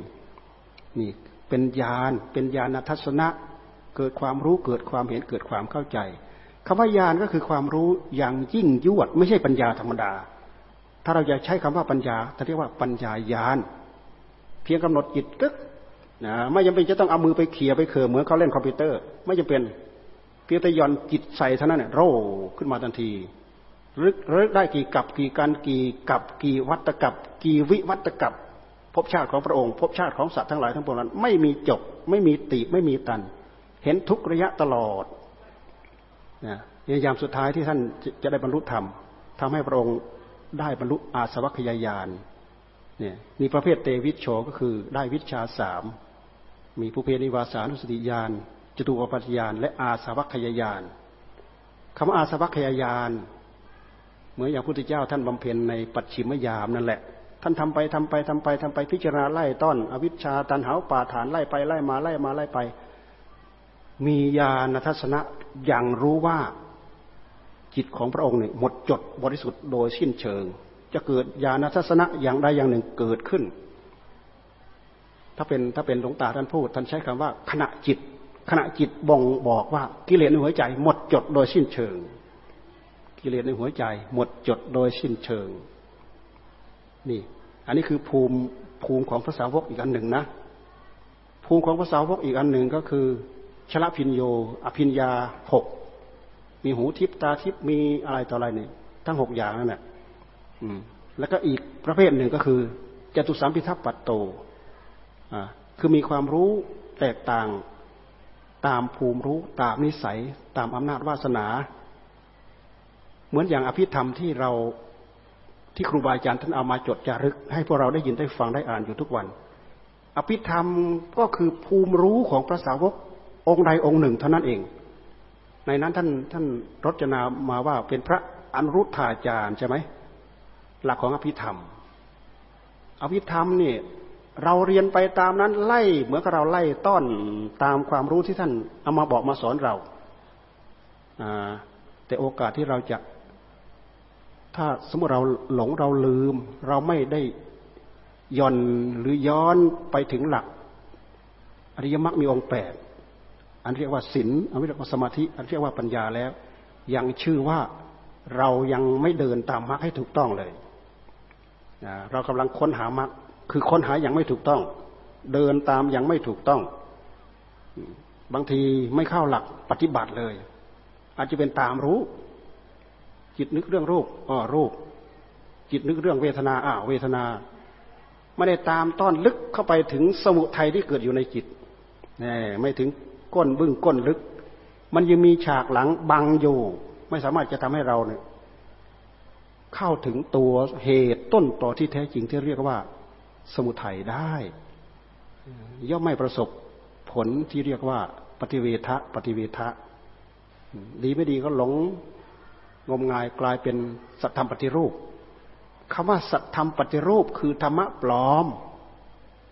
นี่เป็นญาณเป็นญาณทัศนะเกิดความรู้เกิดความเห็นเกิดความเข้าใจคำว่าญาณก็คือความรู้อย่างยิ่งยวดไม่ใช่ปัญญาธรรมดาถ้าเราอยากใช้คำว่าปัญญาจะเรียกว่าปัญญาญาณเพียงกำหนดจิตกึ๊กไม่จำเป็นจะต้องเอามือไปเขี่ยไปเขอเหมือนเขาเล่นคอมพิวเตอร์ไม่จำเป็นเพียงแต่หย่อนจิตใส่เท่านั้นเนี่ยโร่ขึ้นมาทันทีรึกได้กี่กับกี่การกี่กับกี่วัตกับกี่วิวัตกับภพชาติของพระองค์ภพชาติของสัตว์ทั้งหลายทั้งปวงนั้นไม่มีจบไม่มีติไม่มีตันเห็นทุกระยะตลอดนะยามสุดท้ายที่ท่านจะได้บรรลุธรรมทำให้พระองค์ได้บรรลุอาสวัคยายานเนี่ยมีประเภทเตวิชโชก็คือได้วิชา3มีภูเพนิวาสานุสติญาณจตุปปาตญาณและอาสวัคยายานคำว่าอาสวัคยายานเหมือนอย่างพุทธเจ้าท่านบำเพ็ญในปัจฉิมยามนั่นแหละท่านทำไปพิจารณาไล่ต้อนอวิชชาตันหาป่าฐานไล่ไปมีญาณทัศนะอย่างรู้ว่าจิตของพระองค์เนี่ยหมดจดบริสุทธิ์โดยสิ้นเชิงจะเกิดญาณทัศนะอย่างใดอย่างหนึ่งเกิดขึ้นถ้าเป็นหลวงตาท่านพูดท่านใช้คำว่าขณะจิต ขณะจิตบ่งบอกว่ากิเลสในหัวใจหมดจดโดยสิ้นเชิงกิเลสในหัวใจหมดจดโดยสิ้นเชิงนี่อันนี้คือภูมิของพระสาวกอีกอันหนึ่งนะภูมิของพระสาวกอีกอันหนึ่งก็คือชลพิญโยอภิญญา6มีหูทิพตาทิพมีอะไรต่ออะไรนี่ทั้ง6อย่างนั่นแหละแล้วก็อีกประเภทหนึ่งก็คือจตุสัมภิทัปปัตโตคือมีความรู้แตกต่างตามภูมิรู้ตามนิสัยตามอำนาจวาสนาเหมือนอย่างอภิธรรมที่ครูบาอาจารย์ท่านเอามาจดจารึกให้พวกเราได้ยินได้ฟังได้อ่านอยู่ทุกวันอภิธรรมก็คือภูมิรู้ของพระสาวกองค์ใดองค์หนึ่งเท่านั้นเองในนั้นท่านรจนามาว่าเป็นพระอนุรุทธาจารย์ใช่ไหมหลักของอภิธรรมนี่เราเรียนไปตามนั้นไล่เหมือนกับเราไล่ต้อนตามความรู้ที่ท่านเอามาบอกมาสอนเราแต่โอกาสที่เราจะถ้าสมมติเราหลงเราลืมเราไม่ได้ย่อนหรือย้อนไปถึงหลักอริยมรรคมีองค์8อันเรียกว่าศีลอันเรียกว่าสมาธิอันเรียกว่าปัญญาแล้วยังชื่อว่าเรายังไม่เดินตามมรรคให้ถูกต้องเลยเรากำลังค้นหามรรคคือค้นหาอย่างไม่ถูกต้องเดินตามอย่างไม่ถูกต้องบางทีไม่เข้าหลักปฏิบัติเลยอาจจะเป็นตามรู้จิตนึกเรื่องรูปรูปจิตนึกเรื่องเวทนาเวทนาไม่ได้ตามต้อนลึกเข้าไปถึงสมุทัยที่เกิดอยู่ในจิตไม่ถึงก้นบึ้งก้นลึกมันยังมีฉากหลังบังอยู่ไม่สามารถจะทำให้เราเนี่ยเข้าถึงตัวเหตุต้นตอที่แท้จริงที่เรียกว่าสมุทัยได้ย่อมไม่ประสบผลที่เรียกว่าปฏิเวทะดีไม่ดีก็หลงงมงายกลายเป็นสัตธรรมปฏิรูปคำว่าสัตธรรมปฏิรูปคือธรรมะปลอม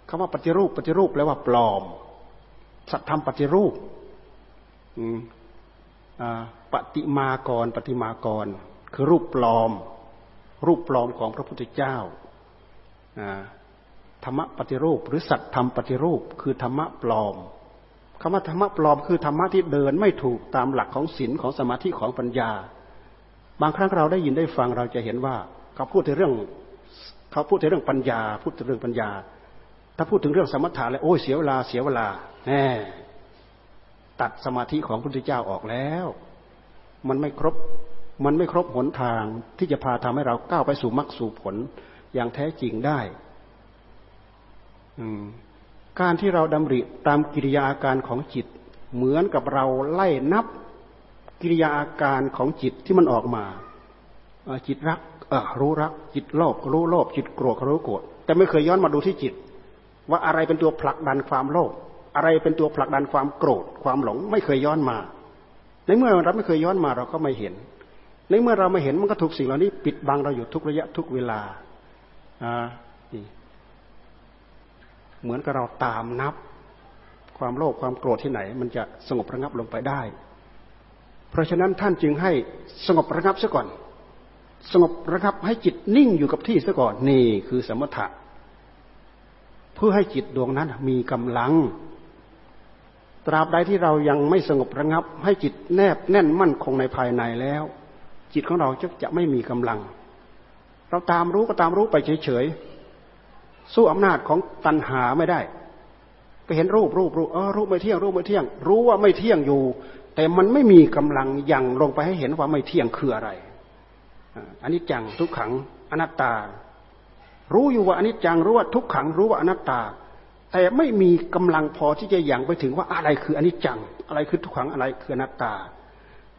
คำว่าปฏิรูปแปลว่าปลอมสัตธรรมปฏิรูปปฏิมากรคือรูปปลอมของพระพุทธเจ้าธรรมะปฏิรูปหรือสัตธรรมปฏิรูปคือธรรมะปลอมคำว่าธรรมะปลอมคือธรรมะที่เดินไม่ถูกตามหลักของศีลของสมาธิของปัญญาบางครั้งเราได้ยินได้ฟังเราจะเห็นว่าเขาพูดถึงเรื่องปัญญาพูดถึงเรื่องปัญญาถ้าพูดถึงเรื่องสมถะแล้วโอ้ยเสียเวลาแหมตัดสมาธิของพระพุทธเจ้าออกแล้วมันไม่ครบหนทางที่จะพาทำให้เราก้าวไปสู่มรรคสู่ผลอย่างแท้จริงได้การที่เราดำริตามกิริยาอาการของจิตเหมือนกับเราไล่นับกิริยาอาการของจิตที่มันออกมาจิตรักรู้รักจิตโลภรู้โลภจิตโกรธรู้โกรธแต่ไม่เคยย้อนมาดูที่จิตว่าอะไรเป็นตัวผลักดันความโลภอะไรเป็นตัวผลักดันความโกรธความหลงไม่เคยย้อนมาในเมื่อเราไม่เคยย้อนมาเราก็ไม่เห็นในเมื่อเราไม่เห็นมันก็ถูกสิ่งเหล่านี้ปิดบังเราอยู่ทุกระยะทุกเวลาเหมือนกับเราตามนับความโลภความโกรธที่ไหนมันจะสงบระงับลงไปได้เพราะฉะนั้นท่านจึงให้สงบระงับซะก่อนสงบระงับให้จิตนิ่งอยู่กับที่ซะก่อนนี่คือสมถะเพื่อให้จิตดวงนั้นมีกำลังตราบใดที่เรายังไม่สงบระงับให้จิตแนบแน่นมั่นคงในภายในแล้วจิตของเราจะไม่มีกำลังเราตามรู้ก็ตามรู้ไปเฉยๆสู้อำนาจของตัณหาไม่ได้ก็เห็นรูปรูปไม่เที่ยงรูปไม่เที่ยงรู้ว่าไม่เที่ยงอยู่แต่มันไม่มีกำลังยังลงไปให้เห็นว่าไม่เที่ยงคืออะไรอนิจจังทุกขังอนัตตารู้อยู่ว่าอนิจจังรู้ว่าทุกขังรู้ว่าอนัตตาแต่ไม่มีกำลังพอที่จะยังไปถึงว่าอะไรคืออนิจจังอะไรคือทุกขังอะไรคืออนัตตา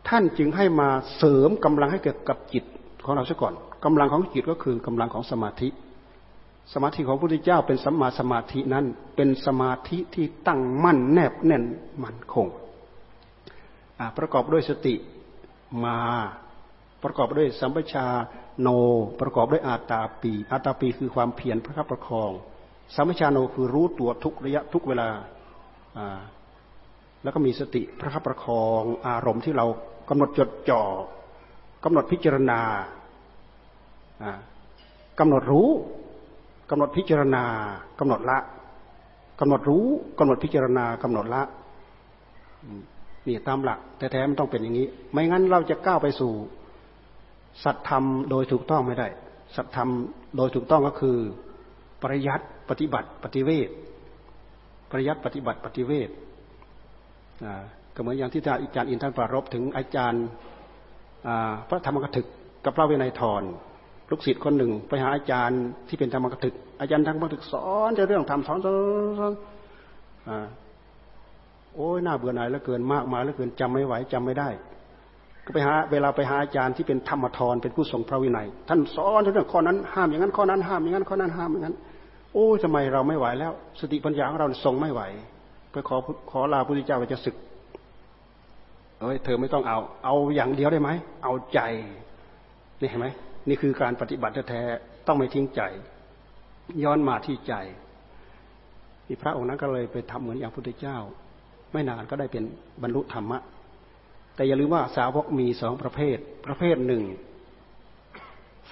ท่านจึงให้มาเสริมกำลังให้เกิดกับจิตของเราซะก่อนกำลังของจิตก็คือกำลังของสมาธิสมาธิของพระพุทธเจ้าเป็นสัมมาสมาธินั้นเป็นสมาธิที่ตั้งมั่นแนบแน่นมั่นคงประกอบด้วยสติมาประกอบด้วยสัมปชาโนประกอบด้วยอาตาปีคือความเพียรประคับประคองสัมปชาโนคือรู้ตัวทุกระยะทุกเวลาแล้วก็มีสติประคับประคองอารมณ์ที่เรากำหนดจดจ่อกำหนดพิจารณากำหนดรู้กำหนดพิจารณากำหนดละกำหนดรู้กำหนดพิจารณากำหนดละ นี่ตามหลักแท้ๆมันต้องเป็นอย่างนี้ไม่งั้นเราจะก้าวไปสู่สัจธรรมโดยถูกต้องไม่ได้สัจธรรมโดยถูกต้องก็คือปริยัติปฏิบัติปฏิเวทปริยัติปฏิบัติปฏิเวทก็เหมือนอย่างที่อาจารย์อินทร์ปรารภถึงอาจารย์พระธรรมกถึกกับพระวินัยธรลูกศิษย์คนหนึ่งไปหาอาจารย์ที่เป็นธรรมกถึกอาจารย์ธรรมกถึกสอนเรื่องธรรมสอนโอ้ยน่าเบื่อหน่ายเหลือเกินมากมายเหลือเกินจำไม่ไหวจำไม่ได้ก็ไปหาเวลาไปหาอาจารย์ที่เป็นธรรมธรเป็นผู้ทรงพระวินัยท่านสอนเรื่องข้อนั้นห้ามอย่างนั้นข้อนั้นห้ามอย่างนั้นข้อนั้นห้ามอย่างนั้นโอ้ยทำไมเราไม่ไหวแล้วสติปัญญาของเราทรงไม่ไหวไปขอลาพระพุทธเจ้าว่าจะศึกเอ้ยเธอไม่ต้องเอาอย่างเดียวได้ไหมเอาใจนี่เห็นไหมนี่คือการปฏิบัติแท้ๆต้องไม่ทิ้งใจย้อนมาที่ใจนี่พระองค์นั้นก็เลยไปทำเหมือนอย่างพระพุทธเจ้าไม่นานก็ได้เป็นบรรลุธรรมะแต่อย่าลืมว่าสาวกมี2ประเภทประเภทหนึ่ง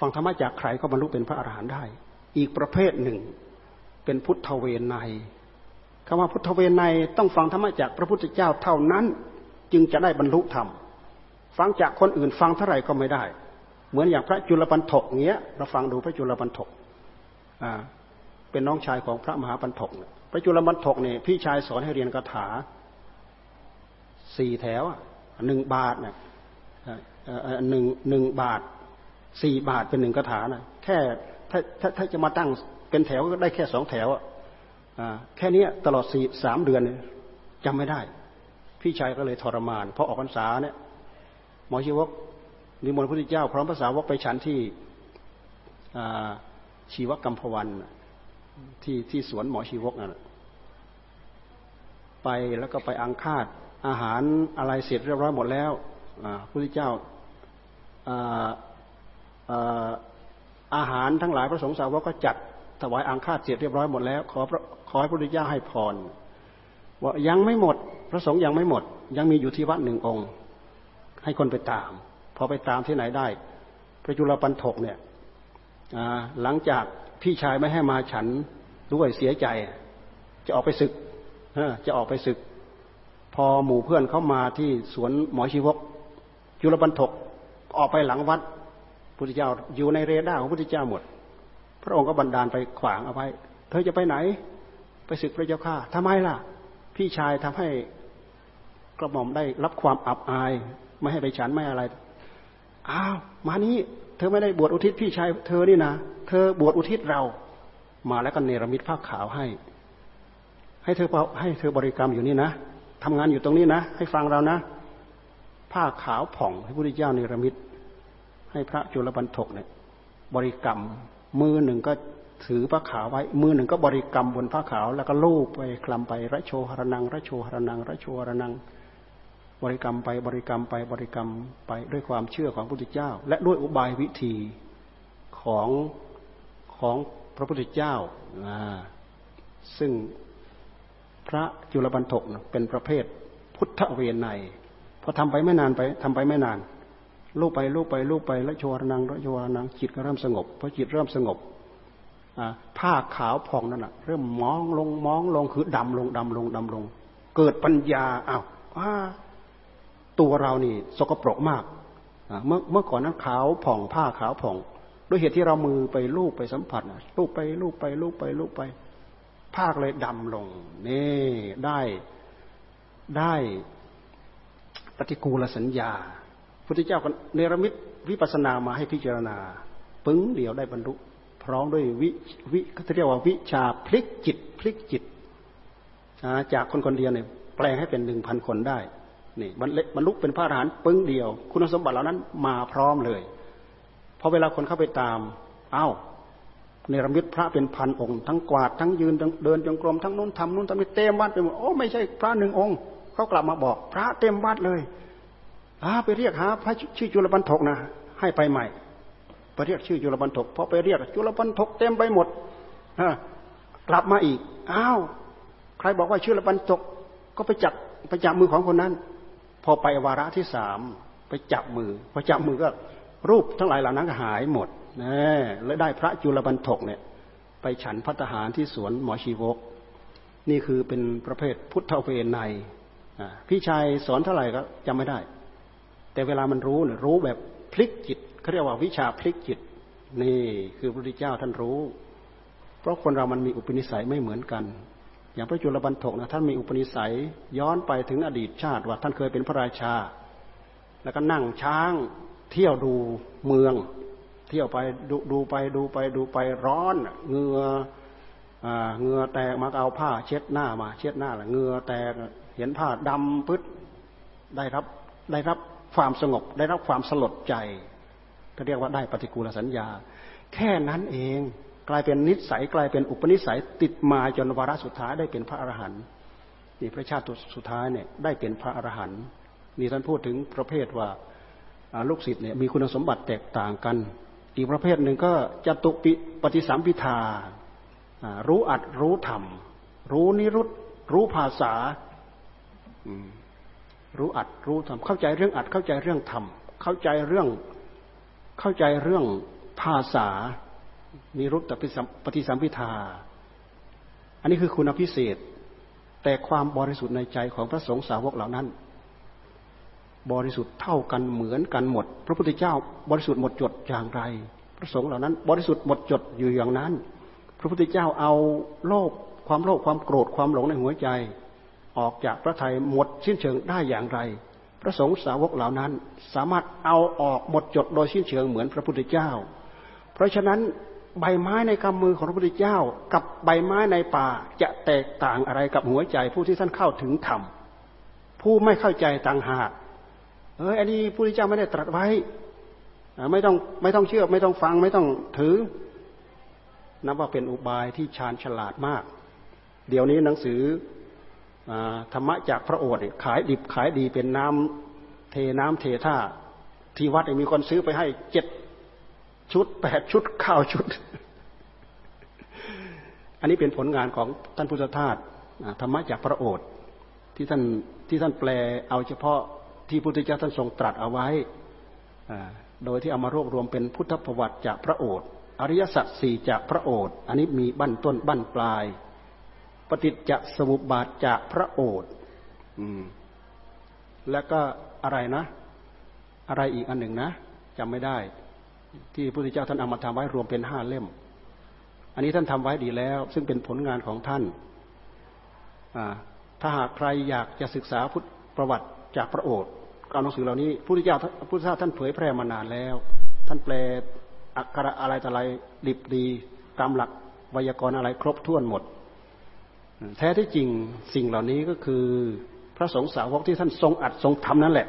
ฟังธรรมะจากใครก็บรรลุเป็นพระอรหันต์ได้อีกประเภทหนึ่งเป็นพุทธเวไนยคำว่าพุทธเวไนยต้องฟังธรรมะจากพระพุทธเจ้าเท่านั้นจึงจะได้บรรลุธรรมฟังจากคนอื่นฟังเท่าไหร่ก็ไม่ได้เหมือนอย่างพระจุลปันถกเงี้ยเราฟังดูพระจุลปันถกเป็นน้องชายของพระมหาปันถกพระจุลปันถกเนี่ยพี่ชายสอนให้เรียนคาถา4แถว1บาทน่ะ1บาท4บาทเป็น1คาถาน่ะแค่ถ้าจะมาตั้งเป็นแถวก็ได้แค่2แถวแค่นี้ตลอด3เดือนจำไม่ได้พี่ชายก็เลยทรมานพอออกพรรษาเนี่ยหมอชีวกนิมนต์พระพุทธเจ้าพร้อมพระสาวกไปฉันที่ชีวกัมพวันที่สวนหมอชีวกน่ะไปแล้วก็ไปอังคาดอาหารอะไรเสร็จเรียบร้อยหมดแล้วพระพุทธเจ้าอาหารทั้งหลายพระสงฆ์สาวกก็จัดถวายอังคาดเสร็จเรียบร้อยหมดแล้วขอให้พระพุทธเจ้าให้พรว่ายังไม่หมดพระสงฆ์ยังไม่หมดยังมีอยู่ที่วัด1องค์ให้คนไปตามพอไปตามที่ไหนได้พระจุลปันถกเนี่ยหลังจากพี่ชายไม่ให้มาฉันด้วยเสียใจจะออกไปศึกจะออกไปศึกพอหมู่เพื่อนเขามาที่สวนหมอชีวกจุลปันถกออกไปหลังวัดพุทธเจ้าอยู่ในเรดาร์ของพุทธเจ้าหมดพระองค์ก็บันดาลไปขวางเอาไว้เธอจะไปไหนไปศึกพระเจ้าข้าทำไมล่ะพี่ชายทำให้กระหม่อมได้รับความอับอายไม่ให้ไปฉันไม่อะไรอ้าวมานี้เธอไม่ได้บวชอุทิศพี่ชายเธอนี่นะเธอบวชอุทิศเรามาแล้วก็เนรมิตผ้าขาวให้เธอบริกรรมอยู่นี่นะทำงานอยู่ตรงนี้นะให้ฟังเรานะผ้าขาวผ่องให้พระพุทธเจ้าเนรมิตให้พระจุลปันถกเนี่ยบริกรรมมือหนึ่งก็ถือผ้าขาวไว้มือหนึ่งก็บริกรรมบนผ้าขาวแล้วก็ลูบไปคลำไประโชหรนังระโชหรนังระโชหรนังบริกรรมไปบริกรรมไปบริกรรมไปด้วยความเชื่อของพระพุทธเจ้าและด้วยอุบายวิธีของพระพุทธเจ้าซึ่งพระจุลปันถกเป็นประเภทพุทธเวไนยพอทำไปไม่นานลูกไปแล้วโชวนังแล้วโชวนังจิตก็เริ่มสงบพอจิตเริ่มสงบผ้าขาวผ่องนั่นน่ะเริ่มมองลงคือดำลงเกิดปัญญาอ้าวตัวเรานี่สกปรกมากเมื่อก่อนนั้นขาวผ่องผ้าขาวผ่องด้วยเหตุที่เรามือไปลูบไปสัมผัสลูบไปลูบไปลูบไปลูบไปภาคเลยดำลงนี่ได้ปฏิกูลสัญญาพุทธเจ้าเนรมิตวิปัสสนามาให้พิจารณาปึ้งเดียวได้บรรลุพร้อมด้วยวิก็เรียกว่าวิชาพลิกจิตจากคนเดียวเนี่ยแปลงให้เป็น 1,000 คนได้นี่บรรลุเป็นพระอรหันต์ปึ้งเดียวคุณสมบัติเหล่านั้นมาพร้อมเลยพอเวลาคนเข้าไปตามเอ้าเนรมิตพระเป็นพันองค์ทั้งกวาดทั้งยืนทั้งเดินจงกรมทั้งนู้นทำนู้นทำนี่เต็มวัดไปหมดโอ้ไม่ใช่พระหนึ่งองค์เขากลับมาบอกพระเต็มวัดเลยไปเรียกหาพระชื่อจุลปันถกนะให้ไปใหม่ไปเรียกชื่อจุลปันถกพอไปเรียกจุลปันถกเต็มไปหมดกลับมาอีกอ้าวใครบอกว่าชื่อจุลปันถกก็ไปจับมือของคนนั้นพอไปวาระที่3ไปจับมือพอจับมือก็รูปทั้งหลายเหล่านั้นก็หายหมดและได้พระจุลปันถกเนี่ยไปฉันภัตตาหารที่สวนหมอชีวกนี่คือเป็นประเภทพุทธเวไนย พี่ชายสอนเท่าไหร่ก็จำไม่ได้แต่เวลามันรู้เนี่ยรู้แบบพลิกจิตเขาเรียกว่าวิชาพลิกจิตนี่คือพระพุทธเจ้าท่านรู้เพราะคนเรามันมีอุปนิสัยไม่เหมือนกันอย่างพระจุลปันถกนะท่านมีอุปนิสัยย้อนไปถึงอดีตชาติว่าท่านเคยเป็นพระราชาแล้วก็นั่งช้างเที่ยวดูเมืองเที่ยวไปดูไปดูไปดูไปร้อนเหงื่อแตกมาเอาผ้าเช็ดหน้ามาเช็ดหน้าละเหงื่อแตกเห็นผ้าดำปึ๊ดได้รับความสงบได้รับความสลดใจก็เรียกว่าได้ปฏิกูลสัญญาแค่นั้นเองกลายเป็นนิสัยกลายเป็นอุปนิสัยติดมาจนวาระสุดท้ายได้เป็นพระอรหันต์นี่พระชาติสุดท้ายเนี่ยได้เป็นพระอรหันต์นี่ท่านพูดถึงประเภทว่าลูกศิษย์เนี่ยมีคุณสมบัติแตกต่างกันอีกประเภทหนึ่งก็จตุปฏิสัมภิทารู้อัดรู้ธรรมรู้นิรุตรู้ภาษารู้อัดรู้ธรรมเข้าใจเรื่องอัดเข้าใจเรื่องธรรมเข้าใจเรื่องภาษานิรุตปฏิสัมภิทาอันนี้คือคุณพิเศษแต่ความบริสุทธิ์ในใจของพระสงฆ์สาวกเหล่านั้นบริสุทธิ์เท่ากันเหมือนกันหมดพระพุทธเจ้าบริสุทธิ์หมดจดอย่างไรพระสงฆ์เหล่านั้นบริสุทธิ์หมดจดอยู่อย่างนั้นพระพุทธเจ้าเอาโลภความโกรธความหลงในหัวใจออกจากพระทัยหมดสิ้นเชิงได้อย่างไรพระสงฆ์สาวกเหล่านั้นสามารถเอาออกหมดจดโดยสิ้นเชิงเหมือนพระพุทธเจ้าเพราะฉะนั้นใบไม้ในกำมือของพระพุทธเจ้ากับใบไม้ในป่าจะแตกต่างอะไรกับหัวใจผู้ที่ท่านเข้าถึงธรรมผู้ไม่เข้าใจต่างหากอันนี้พระพุทธเจ้าไม่ได้ตรัสไว้ไม่ต้องเชื่อไม่ต้องฟังไม่ต้องถือนับว่าเป็นอุบายที่ชาญฉลาดมากเดี๋ยวนี้หนังสือธรรมะจากพระโอษฐ์ขายดิบขายดีเป็นน้ำเทท่าที่วัดมีคนซื้อไปให้7ชุด8ชุด9ชุดอันนี้เป็นผลงานของท่านพุทธทาสธรรมะจากพระโอษฐ์ที่ท่านแปลเอาเฉพาะที่พระพุทธเจ้าท่านทรงตรัสเอาไว้โดยที่เอามารวบรวมเป็นพุทธประวัติจากพระโอษฐ์อริยสัจสี่จากพระโอษฐ์อันนี้มีบั้นต้นบั้นปลายปฏิจจสมุปบาทจากพระโอษฐ์แล้วก็อะไรอีกอันหนึ่งนะจำไม่ได้ที่พระพุทธเจ้าท่านเอามาทำไว้รวมเป็น5เล่มอันนี้ท่านทำไว้ดีแล้วซึ่งเป็นผลงานของท่านถ้าหากใครอยากจะศึกษาพุทธประวัติจากพระโอษฐ์เอาหนังสือเหล่านี้พุทธเจ้าท่านเผยแพร่มานานแล้วท่านแปลอักขระอะไรต่ออะไรดิบดีตามหลักไวยากรณ์อะไรครบถ้วนหมดแท้ที่จริงสิ่งเหล่านี้ก็คือพระสงฆ์สาวกที่ท่านทรงอัดทรงทำนั่นแหละ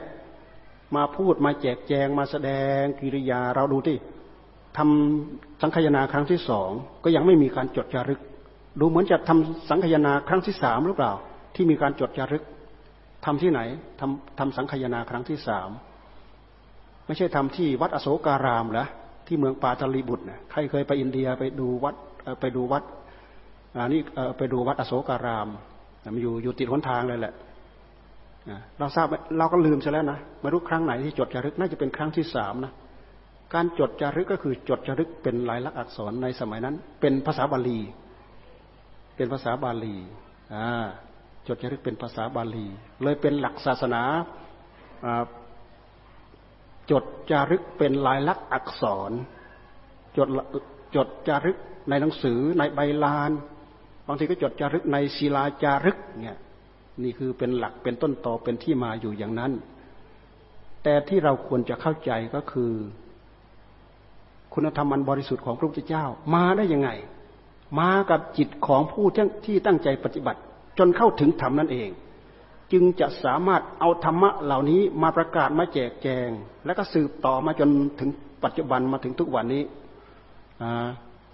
มาพูดมาแจกแจงมาแสดงกิริยาเราดูที่ทำสังคายนาครั้งที่2ก็ยังไม่มีการจดจารึกดูเหมือนจะทำสังคายนาครั้งที่3หรือเปล่าที่มีการจดจารึกทำที่ไหนทำสังคายนาครั้งที่3ไม่ใช่ทำที่วัดอโศการามเหรอที่เมืองปาตลีบุตรนะใครเคยไปอินเดียไปดูวัดอโศการามมันอยู่ติดหนทางเลยแหละเราทราบเราก็ลืมซะแล้วนะไม่รู้ครั้งไหนที่จดจารึกน่าจะเป็นครั้งที่3นะการจดจารึกก็คือจดจารึกเป็นลายลักษณ์อักษรในสมัยนั้นเป็นภาษาบาลีจดจารึกเป็นภาษาบาลีเลยเป็นหลักศาสนาจดจารึกเป็นลายลักษณ์อักษรจดจารึกในหนังสือในใบลานบางทีก็จดจารึกในศิลาจารึกเนี่ยนี่คือเป็นหลักเป็นต้นตอเป็นที่มาอยู่อย่างนั้นแต่ที่เราควรจะเข้าใจก็คือคุณธรรมอันบริสุทธิ์ของพระพุทธเจ้ามาได้ยังไงมากับจิตของผู้ที่ตั้งใจปฏิบัติจนเข้าถึงธรรมนั่นเองจึงจะสามารถเอาธรรมะเหล่านี้มาประกาศมาแจกแจงและก็สืบต่อมาจนถึงปัจจุบันมาถึงทุกวันนี้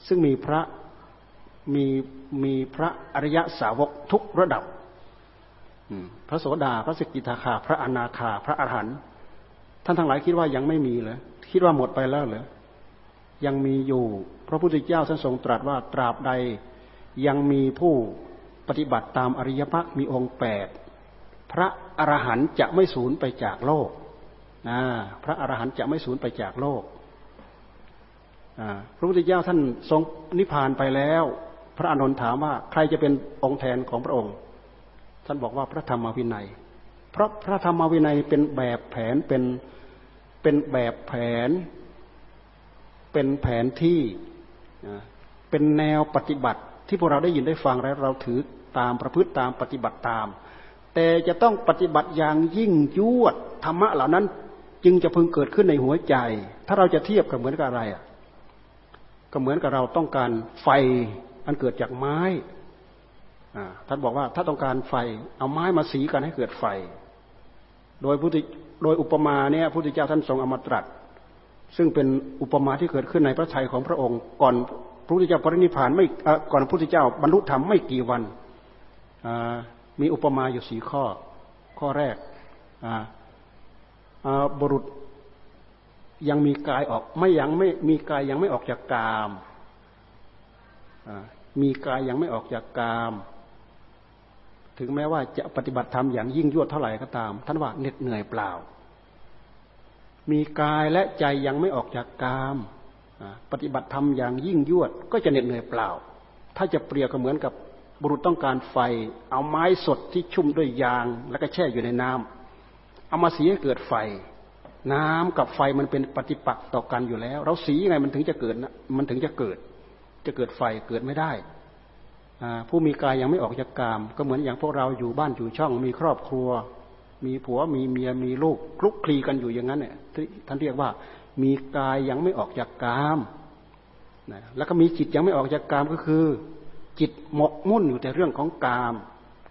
ซึ่งมีพระอริยสาวกทุกระดับพระโสดาพระสกิทาคาพระอนาคาพระอรหันต์ท่านทั้งหลายคิดว่ายังไม่มีเหรอคิดว่าหมดไปแล้วเหรอยังมีอยู่พระพุทธเจ้าท่านทรงตรัสว่าตราบใดยังมีผู้ปฏิบัติตามอริยมรรคมีองค์8พระอรหันต์จะไม่สูญไปจากโลกพระอรหันต์จะไม่สูญไปจากโลกพระพุทธเจ้าท่านทรงนิพพานไปแล้วพระอานนท์ถามว่าใครจะเป็นองค์แทนของพระองค์ท่านบอกว่าพระธรรมวินัย เพราะพระธรรมวินัยเป็นแบบแผนเป็นแบบแผนเป็นแผนที่เป็นแนวปฏิบัติที่พวกเราได้ยินได้ฟังแล้วเราถือตามประพฤติตามปฏิบัติตามแต่จะต้องปฏิบัติอย่างยิ่งยวดธรรมะเหล่านั้นจึงจะพึงเกิดขึ้นในหัวใจถ้าเราจะเทียบกับเหมือนกับอะไรก็เหมือนกับเราต้องการไฟอันเกิดจากไม้ท่านบอกว่าถ้าต้องการไฟเอาไม้มาสีกันให้เกิดไฟโดยอุปมาเนี่ยพระพุทธเจ้าท่านทรงอมตรัสซึ่งเป็นอุปมาที่เกิดขึ้นในพระทัยของพระองค์ก่อนพระพุทธเจ้าปรินิพพานไม่ก่อนพระพุทธเจ้าบรรลุธรรมไม่กี่วันมีอุปมาอยู่สี่ข้อข้อแรกบุรุษยังมีกายออกไม่ยังไม่มีกายยังไม่ออกจากกามมีกายยังไม่ออกจากกามถึงแม้ว่าจะปฏิบัติธรรมอย่างยิ่งยวดเท่าไหร่ก็ตามท่านว่าเหน็ดเหนื่อยเปล่ามีกายและใจยังไม่ออกจากกามปฏิบัติธรรมอย่างยิ่งยวดก็จะเหน็ดเหนื่อยเปล่าถ้าจะเปรียบก็เหมือนกับบุรุษต้องการไฟเอาไม้สดที่ชุ่มด้วยยางแล้วก็แช่อยู่ในน้ำเอามาสีให้เกิดไฟน้ำกับไฟมันเป็นปฏิปักษ์ต่อกันอยู่แล้วเราสียังไงมันถึงจะเกิดนะมันถึงจะเกิดไฟเกิดไม่ได้ผู้มีกายยังไม่ออกจากกามก็เหมือนอย่างพวกเราอยู่บ้านอยู่ช่องมีครอบครัวมีผัวมีเมียมีลูกคลุกคลีกันอยู่อย่างนั้นเนี่ยท่านเรียกว่ามีกายยังไม่ออกจากกามนะแล้วก็มีจิตยังไม่ออกจากกามก็คือจิตหมกมุ่นอยู่แต่เรื่องของกาม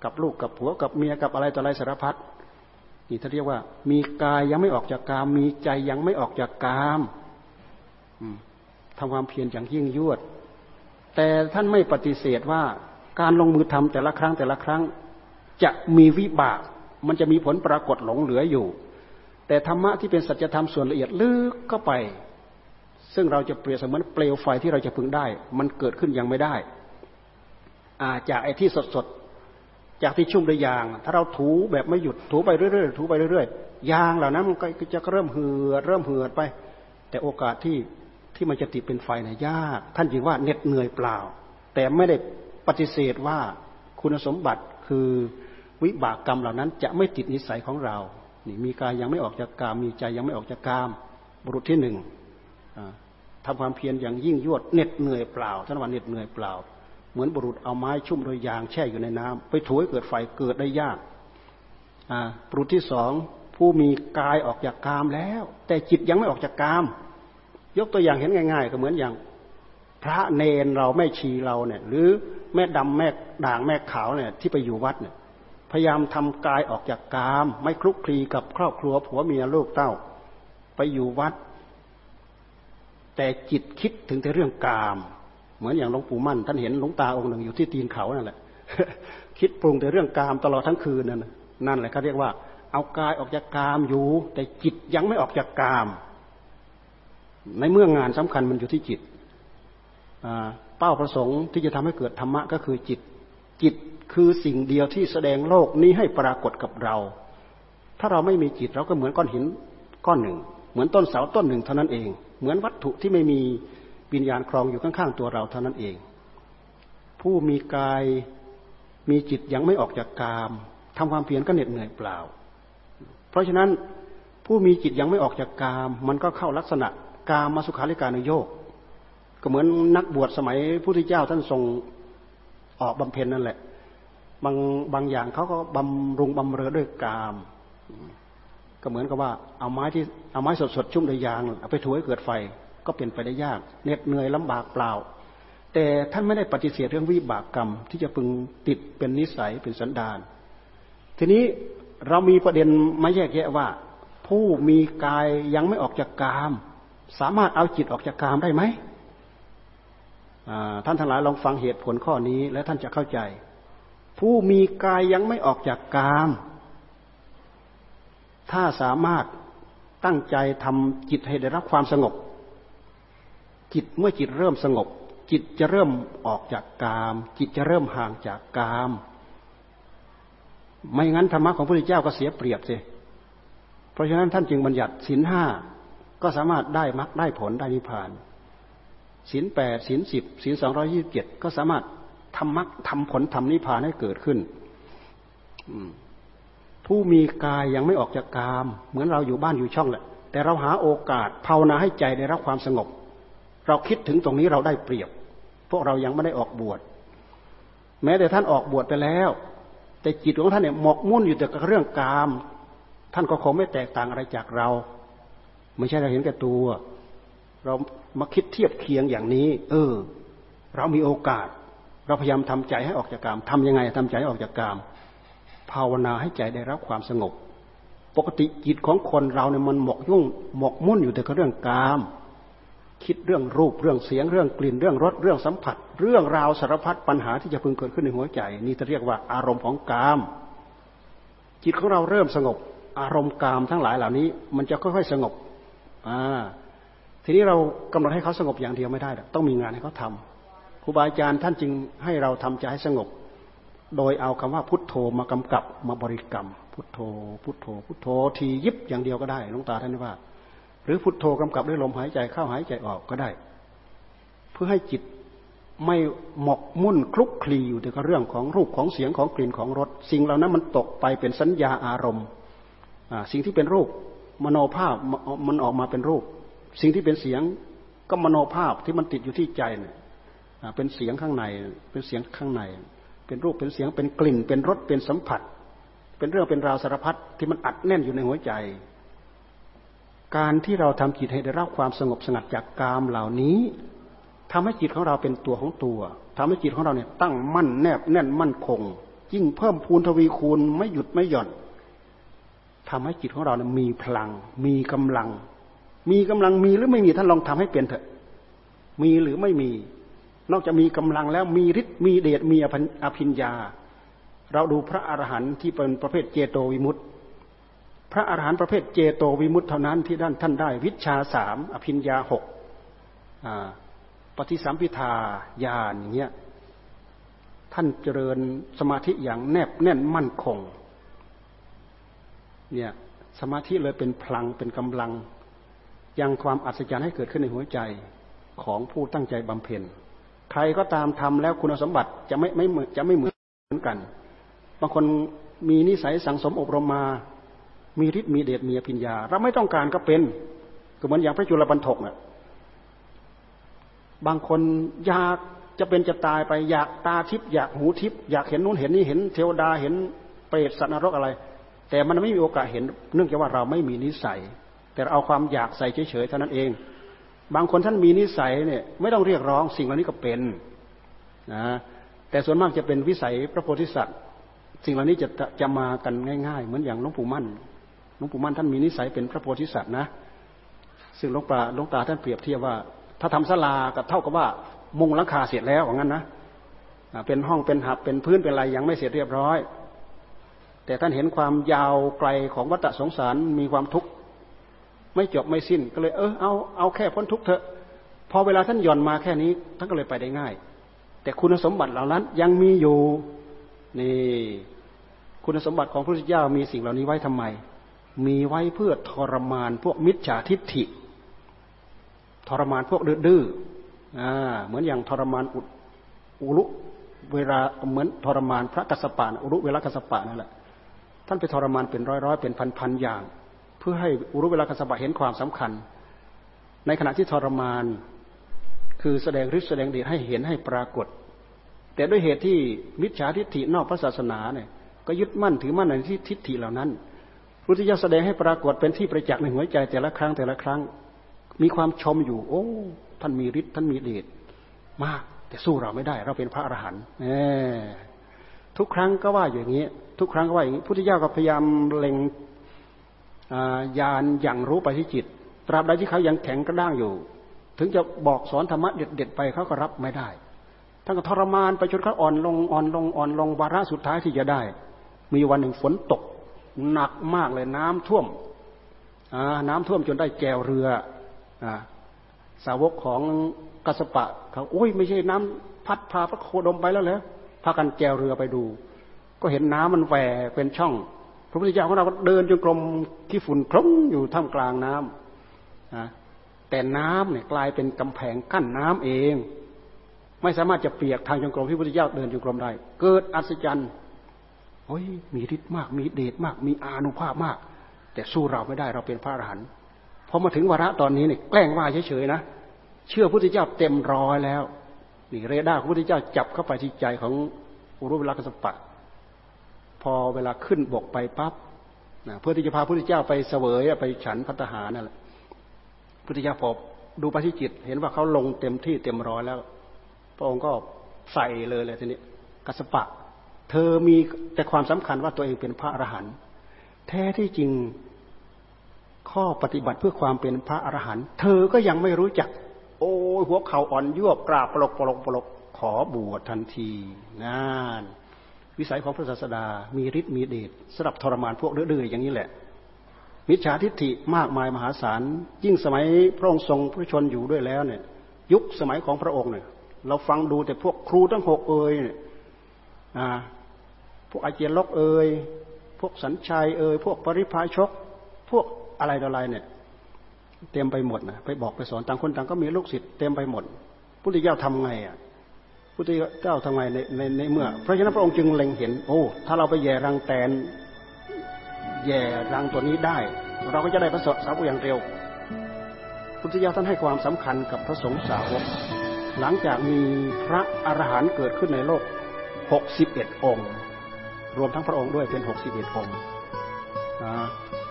กับลูกกับผัวกับเมียกับอะไรต่ออะไรสารพัดนี่ท่านเรียกว่ามีกายยังไม่ออกจากกามมีใจยังไม่ออกจากกามทำความเพียรอย่างยิ่งยวดแต่ท่านไม่ปฏิเสธว่าการลงมือทำแต่ละครั้งแต่ละครั้งจะมีวิบากมันจะมีผลปรากฏหลงเหลืออยู่แต่ธรรมะที่เป็นสัจธรรมส่วนละเอียดลึกเข้าไปซึ่งเราจะเปรียบเสมือนเปลวไฟที่เราจะพึงได้มันเกิดขึ้นยังไม่ได้จากไอ้ที่สดๆจากที่ชุ่มด้วยยางถ้าเราถูแบบไม่หยุดถูไปเรื่อยๆถูไปเรื่อยๆยางเหล่านั้นมันก็จะเริ่มเหือดไปแต่โอกาสที่มันจะติดเป็นไฟเนี่ยยากท่านจึงว่าเหน็ดเหนื่อยเปล่าแต่ไม่ได้ปฏิเสธว่าคุณสมบัติคือวิบากกรรมเหล่านั้นจะไม่ติดนิสัยของเรานี่มีกายยังไม่ออกจากกามมีใจยังไม่ออกจากกามบุรุษที่หนึ่งทำความเพียรอย่างยิ่งยวดเหน็ดเหนื่อยเปล่าท่านว่าเหน็ดเหนื่อยเปล่าเหมือนบุรุษเอาไม้ชุ่มโดยยางแช่อยู่ในน้ำไปถูให้เกิดไฟเกิดได้ยากบุรุษที่สองผู้มีกายออกจากกามแล้วแต่จิตยังไม่ออกจากกามยกตัวอย่างเห็นง่ายๆก็เหมือนอย่างพระเนรเราแม่ชีเราเนี่ยหรือแม่ดำแม่ด่างแม่ขาวเนี่ยที่ไปอยู่วัดเนี่ยพยายามทำกายออกจากกามไม่คลุกคลีกับครอบครัวผัวเมียลูกเต้าไปอยู่วัดแต่จิตคิดถึงแต่เรื่องกามเหมือนอย่างหลวงปู่มั่นท่านเห็นหลวงตาองค์หนึ่งอยู่ที่ตีนเขานั่นแหละคิดปรุงแต่เรื่องกามตลอดทั้งคืนนั่นแหละเขาเรียกว่าเอากายออกจากกามอยู่แต่จิตยังไม่ออกจากกามในเมื่องานสำคัญมันอยู่ที่จิตเป้าประสงค์ที่จะทำให้เกิดธรรมะก็คือจิตคือสิ่งเดียวที่แสดงโลกนี้ให้ปรากฏกับเราถ้าเราไม่มีจิตเราก็เหมือนก้อนหินก้อนหนึ่งเหมือนต้นเสาต้นหนึ่งเท่านั้นเองเหมือนวัตถุที่ไม่มีวิญญาณครองอยู่ข้างๆตัวเราเท่านั้นเองผู้มีกายมีจิตยังไม่ออกจากกามทำความเพียรก็เหน็ดเหนื่อยเปล่าเพราะฉะนั้นผู้มีจิตยังไม่ออกจากกามมันก็เข้าลักษณะกามสุขาริการุโยคก็เหมือนนักบวชสมัยพระพุทธเจ้าท่านทรงออกบำเพ็ญนั่นแหละบางอย่างเขาก็บำรุงบำเรอด้วยกามก็เหมือนกับว่าเอาไม้สดๆชุ่มด้วยยางเอาไปถูให้เกิดไฟก็เป็นไปได้ยากเหน็ดเหนื่อยลำบากเปล่าแต่ท่านไม่ได้ปฏิเสธเรื่องวิบากกรรมที่จะพึงติดเป็นนิสัยเป็นสันดานทีนี้เรามีประเด็นมาแยกแยะว่าผู้มีกายยังไม่ออกจากกามสามารถเอาจิตออกจากกามได้ไหมท่านทั้งหลายลองฟังเหตุผลข้อนี้และท่านจะเข้าใจผู้มีกายยังไม่ออกจากกามถ้าสามารถตั้งใจทำจิตให้ได้รับความสงบจิตเมื่อจิตเริ่มสงบจิตจะเริ่มออกจากกามจิตจะเริ่มห่างจากกามไม่งั้นธรรมะของพระพุทธเจ้าก็เสียเปรียบสิเพราะฉะนั้นท่านจึงบัญญัติศีลห้าก็สามารถได้มรรคได้ผลได้นิพพานศีล8ศีล10ศีล227ก็สามารถทำมรรคทำผลทำนิพพานให้เกิดขึ้น ผู้มีกายยังไม่ออกจากกามเหมือนเราอยู่บ้านอยู่ช่องแหละแต่เราหาโอกาสภาวนาให้ใจได้รับความสงบเราคิดถึงตรงนี้เราได้เปรียบพวกเรายังไม่ได้ออกบวชแม้แต่ท่านออกบวชไปแล้วแต่จิตของท่านเนี่ยหมกมุ่นอยู่แต่กับเรื่องกามท่านก็คงไม่แตกต่างอะไรจากเราไม่ใช่เราเห็นแก่ตัวเรามาคิดเทียบเคียงอย่างนี้เรามีโอกาสเราพยายามทำใจให้ออกจากกามทำยังไงทำใจให้ออกจากกามภาวนาให้ใจได้รับความสงบปกติจิตของคนเราเนี่ยมันหมกมุ่นอยู่แต่กับเรื่องกามคิดเรื่องรูปเรื่องเสียงเรื่องกลิ่นเรื่องรสเรื่องสัมผัสเรื่องราวสารพัดปัญหาที่จะพึงเกิดขึ้นในหัวใจนี่จะเรียกว่าอารมณ์ของกามจิตของเราเริ่มสงบอารมณ์กามทั้งหลายเหล่านี้มันจะค่อยๆสงบทีนี้เรากำหนดให้เขาสงบอย่างเดียวไม่ได้ต้องมีงานให้เขาทำครูบาอาจารย์ท่านจึงให้เราทำใจให้สงบโดยเอาคำว่าพุทโธมากำกับมาบริกรรมพุทโธพุทโธพุทโธทียิบอย่างเดียวก็ได้หลวงตาท่านว่าหรือพุทโธกำกับด้วยลมหายใจเข้าหายใจออกก็ได้เพื่อให้จิตไม่หมกมุ่นคลุกคลีอยู่แต่กับเรื่องของรูปของเสียงของกลิ่นของรสสิ่งเหล่านั้นมันตกไปเป็นสัญญาอารมณ์สิ่งที่เป็นรูปมโนภาพมันออกมาเป็นรูปสิ่งที่เป็นเสียงก็มโนภาพที่มันติดอยู่ที่ใจเนี่ยเป็นเสียงข้างในเป็นเสียงข้างในเป็นรูปเป็นเสียงเป็นกลิ่นเป็นรสเป็นสัมผัสเป็นเรื่องเป็นราวสารพัดที่มันอัดแน่นอยู่ในหัวใจการที่เราทำจิตให้ได้รับความสงบสงัดจากกามเหล่านี้ทำให้จิตของเราเป็นตัวของตัวทำให้จิตของเราเนี่ยตั้งมั่นแนบแน่นมั่นคงยิ่งเพิ่มพูนทวีคูณไม่หยุดไม่หย่อนทำให้จิตของเราเนี่ยมีพลังมีกำลังมีหรือไม่มีท่านลองทำให้เป็นเถอะมีหรือไม่มีนอกจากมีกำลังแล้วมีฤทธิ์มีเดชมีอภิญญาเราดูพระอรหันต์ที่เป็นประเภทเจโตวิมุตติพระอรหันต์ประเภทเจโตวิมุตติเท่านั้นที่ท่านได้วิชชา3อภิญญา6ปฏิสัมภิทาญาณอย่างเงี้ยท่านเจริญสมาธิอย่างแนบแน่นมั่นคงเนี่ยสมาธิเลยเป็นพลังเป็นกำลังยังความอัศจรรย์ให้เกิดขึ้นในหัวใจของผู้ตั้งใจบำเพ็ญใครก็ตามทำแล้วคุณสมบัติจะไม่เหมือนกันบางคนมีนิสัยสังสมอบรมมามีฤทธิ์มีเดชมีอภิญญาเราไม่ต้องการก็เป็นก็เหมือนอย่างพระจุลปันถกน่ะบางคนอยากจะเป็นจะตายไปอยากตาทิพย์อยากหูทิพย์อยากเห็นนู้นเห็นนี่เห็นเทวดาเห็นเปรตสัตว์นรกอะไรแต่มันไม่มีโอกาสเห็นเนื่องจากว่าเราไม่มีนิสัยแต่เอาความอยากใส่เฉยๆเท่านั้นเองบางคนท่านมีนิสัยเนี่ยไม่ต้องเรียกร้องสิ่งเหล่านี้ก็เป็นนะแต่ส่วนมากจะเป็นวิสัยพระโพธิสัตว์สิ่งเหล่านี้จะมากันง่ายๆเหมือนอย่างหลวงปู่มั่นท่านมีนิสัยเป็นพระโพธิสัตว์นะซึ่งหลวงตาท่านเปรียบเทียบว่าถ้าทำศาลากับเท่ากับว่ามุงหลังคาเสร็จแล้วอย่างนั้นนะเป็นห้องเป็นหับเป็นพื้นเป็นอะไรยังไม่เสร็จเรียบร้อยแต่ท่านเห็นความยาวไกลของวัฏสงสารมีความทุกข์ไม่จบไม่สิ้นก็เลยเอาแค่พ้นทุกข์เถอะพอเวลาท่านหย่อนมาแค่นี้ท่านก็เลยไปได้ง่ายแต่คุณสมบัติเหล่านั้นยังมีอยู่นี่คุณสมบัติของพระพุทธเจ้ามีสิ่งเหล่านี้ไว้ทำไมมีไว้เพื่อทรมานพวกมิจฉาทิฏฐิทรมานพวกดื้อเหมือนอย่างทรมานอุลุเวลาเหมือนทรมานพระกัสสปะอุลุเวลากัสสปะนั่นแหละท่านไปทรมานเป็นร้อยๆเป็นพันๆอย่างเพื่อให้อุรุเวลากัสสปะเห็นความสำคัญในขณะที่ทรมานคือแสดงฤทธิ์แสดงเดชให้เห็นให้ปรากฏแต่ด้วยเหตุที่มิจฉาทิฏฐินอกพระศาสนาเนี่ยก็ยึดมั่นถือมั่นในทิฏฐิเหล่านั้นพระพุทธเจ้าแสดงให้ปรากฏเป็นที่ประจักษ์ในหัวใจแต่ละครั้งมีความชมอยู่โอ้ท่านมีฤทธิ์ท่านมีเดชมากแต่สู้เราไม่ได้เราเป็นพระอรหันต์ทุกครั้งก็ว่าอย่างนี้พระพุทธเจ้าก็พยายามเล็งญาณอย่างรู้ไปที่จิตตราบใดที่เขายังแข็งกระด้างอยู่ถึงจะบอกสอนธรรมะเด็ดๆไปเขาก็รับไม่ได้ทั้งทรมานไปจนเขาอ่อนลงวาระสุดท้ายที่จะได้มีวันหนึ่งฝนตกหนักมากเลยน้ำท่วมจนได้แจวเรือสาวกของกัสสปะเขาโอ้ยไม่ใช่น้ำพัดพาพระโคดมไปแล้วเหรอพากันแจวเรือไปดูก็เห็นน้ำมันแหว่เป็นช่องพระพุทธเจ้าของเราก็เดินจงกรมขี้ฝุ่นคลุ้งอยู่ท่ามกลางน้ำแต่น้ำเนี่ยกลายเป็นกำแพงกั้นน้ำเองไม่สามารถจะเปียกทางจงกรมที่พระพุทธเจ้าเดินจงกรมได้เกิดอัศจรรย์ โอ้ยมีฤทธิ์มากมีเดชมากมีอานุภาพมากแต่สู้เราไม่ได้เราเป็นพระอรหันต์พอมาถึงวาระตอนนี้เนี่ยแกล้งว่าเฉยๆนะเชื่อพระพุทธเจ้าเต็มร้อยแล้วนี่เรดาร์ของพระพุทธเจ้าจับเข้าไปที่ใจของอุรุเวลากัสสปะพอเวลาขึ้นบกไปปั๊บนะเพื่อที่จะพาพระพุทธเจ้าไปเสวยไปฉันภัตตาหารนั่นแหละพระพุทธเจ้าพอดูไปที่จิตเห็นว่าเขาลงเต็มที่เต็มร้อยแล้วพระองค์ก็ใส่เลยเลยทีนี้กัสสปะเธอมีแต่ความสำคัญว่าตัวเองเป็นพระอรหันต์แท้ที่จริงข้อปฏิบัติเพื่อความเป็นพระอรหันต์เธอก็ยังไม่รู้จักโอ้ยหัวเข่าอ่อนยวบกราบปลกขอบวชทันทีนั่นวิสัยของพระศาสดามีฤทธิ์มีเดชสำหรับทรมานพวกเรื่อยๆอย่างนี้แหละมิจฉาทิฏฐิมากมายมหาศาลยิ่งสมัยพระองค์ทรงพระชนอยู่ด้วยแล้วเนี่ยยุคสมัยของพระองค์เนี่ยเราฟังดูแต่พวกครูทั้งหกเอ่ยพวกอาเจียนลกเอ่ยพวกสัญชัยเอ่ยพวกปริพาชกพวกอะไรต่ออะไรเนี่ยเต็มไปหมดนะไปบอกไปสอนต่างคนต่างก็มีลูกศิษย์เต็มไปหมดพุทธเจ้าทำไงอ่ะพุทธเจ้าทำไงในเมื่อเพราะฉะนั้นพระองค์จึงเล็งเห็นโอ้ถ้าเราไปแย่รังแตนแย่รังตัวนี้ได้เราก็จะได้พระสาวกอย่างเร็วพุทธเจ้าท่านให้ความสำคัญกับพระสงฆ์สาวกหลังจากมีพระอรหันต์เกิดขึ้นในโลก61องค์รวมทั้งพระองค์ด้วยเป็น61องค์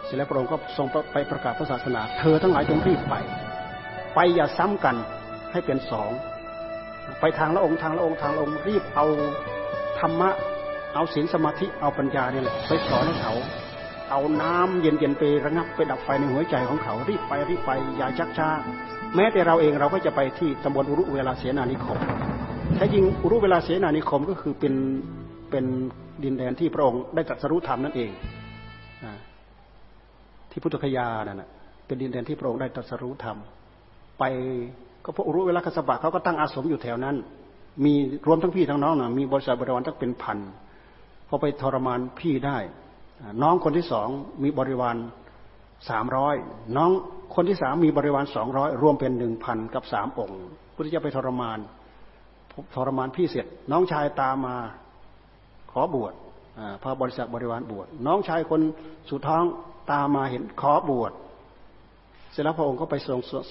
เสร็จแล้วพระองค์ก็ทรงไปประกาศพระศาสนาเธอทั้งหลายจงรีบไปอย่าซ้ำกันให้เป็นสองไปทางละองค์รีบเอาธรรมะเอาศีลสมาธิเอาปัญญานี่แหละไปสอนให้เขาเอาน้ำเย็นๆไประงับไปดับไฟในหัวใจของเขารีบไปอย่าชักช้าแม้แต่เราเองเราก็จะไปที่ตำบลอุรุเวลาเสนานิคมแท้จริงอุรุเวลาเสนานิคมก็คือเป็นดินแดนที่พระองค์ได้ตรัสรู้ธรรมนั่นเองที่พุทธคยานั่นน่ะเป็นดินแดนที่พระองค์ได้ตรัสรู้ธรรมไปก็พระอุรุเวลากัสสปะเขาก็ตั้งอาสมอยู่แถวนั้นมีรวมทั้งพี่ทั้งน้องน่ะมีบริษัทบริวารทั้งเป็นพันพอไปทรมานพี่ได้น้องคนที่2มีบริวาร300น้องคนที่3มีบริวาร200รวมเป็น 1,000 กับ3องค์พุทธเจ้าไปทรมานพี่เสร็จน้องชายตามมาขอบวชพาบริษัทบริวารบวชน้องชายคนสุดท้องตามมาเห็นขอบวชเสร็จแล้วพระองค์ก็ไป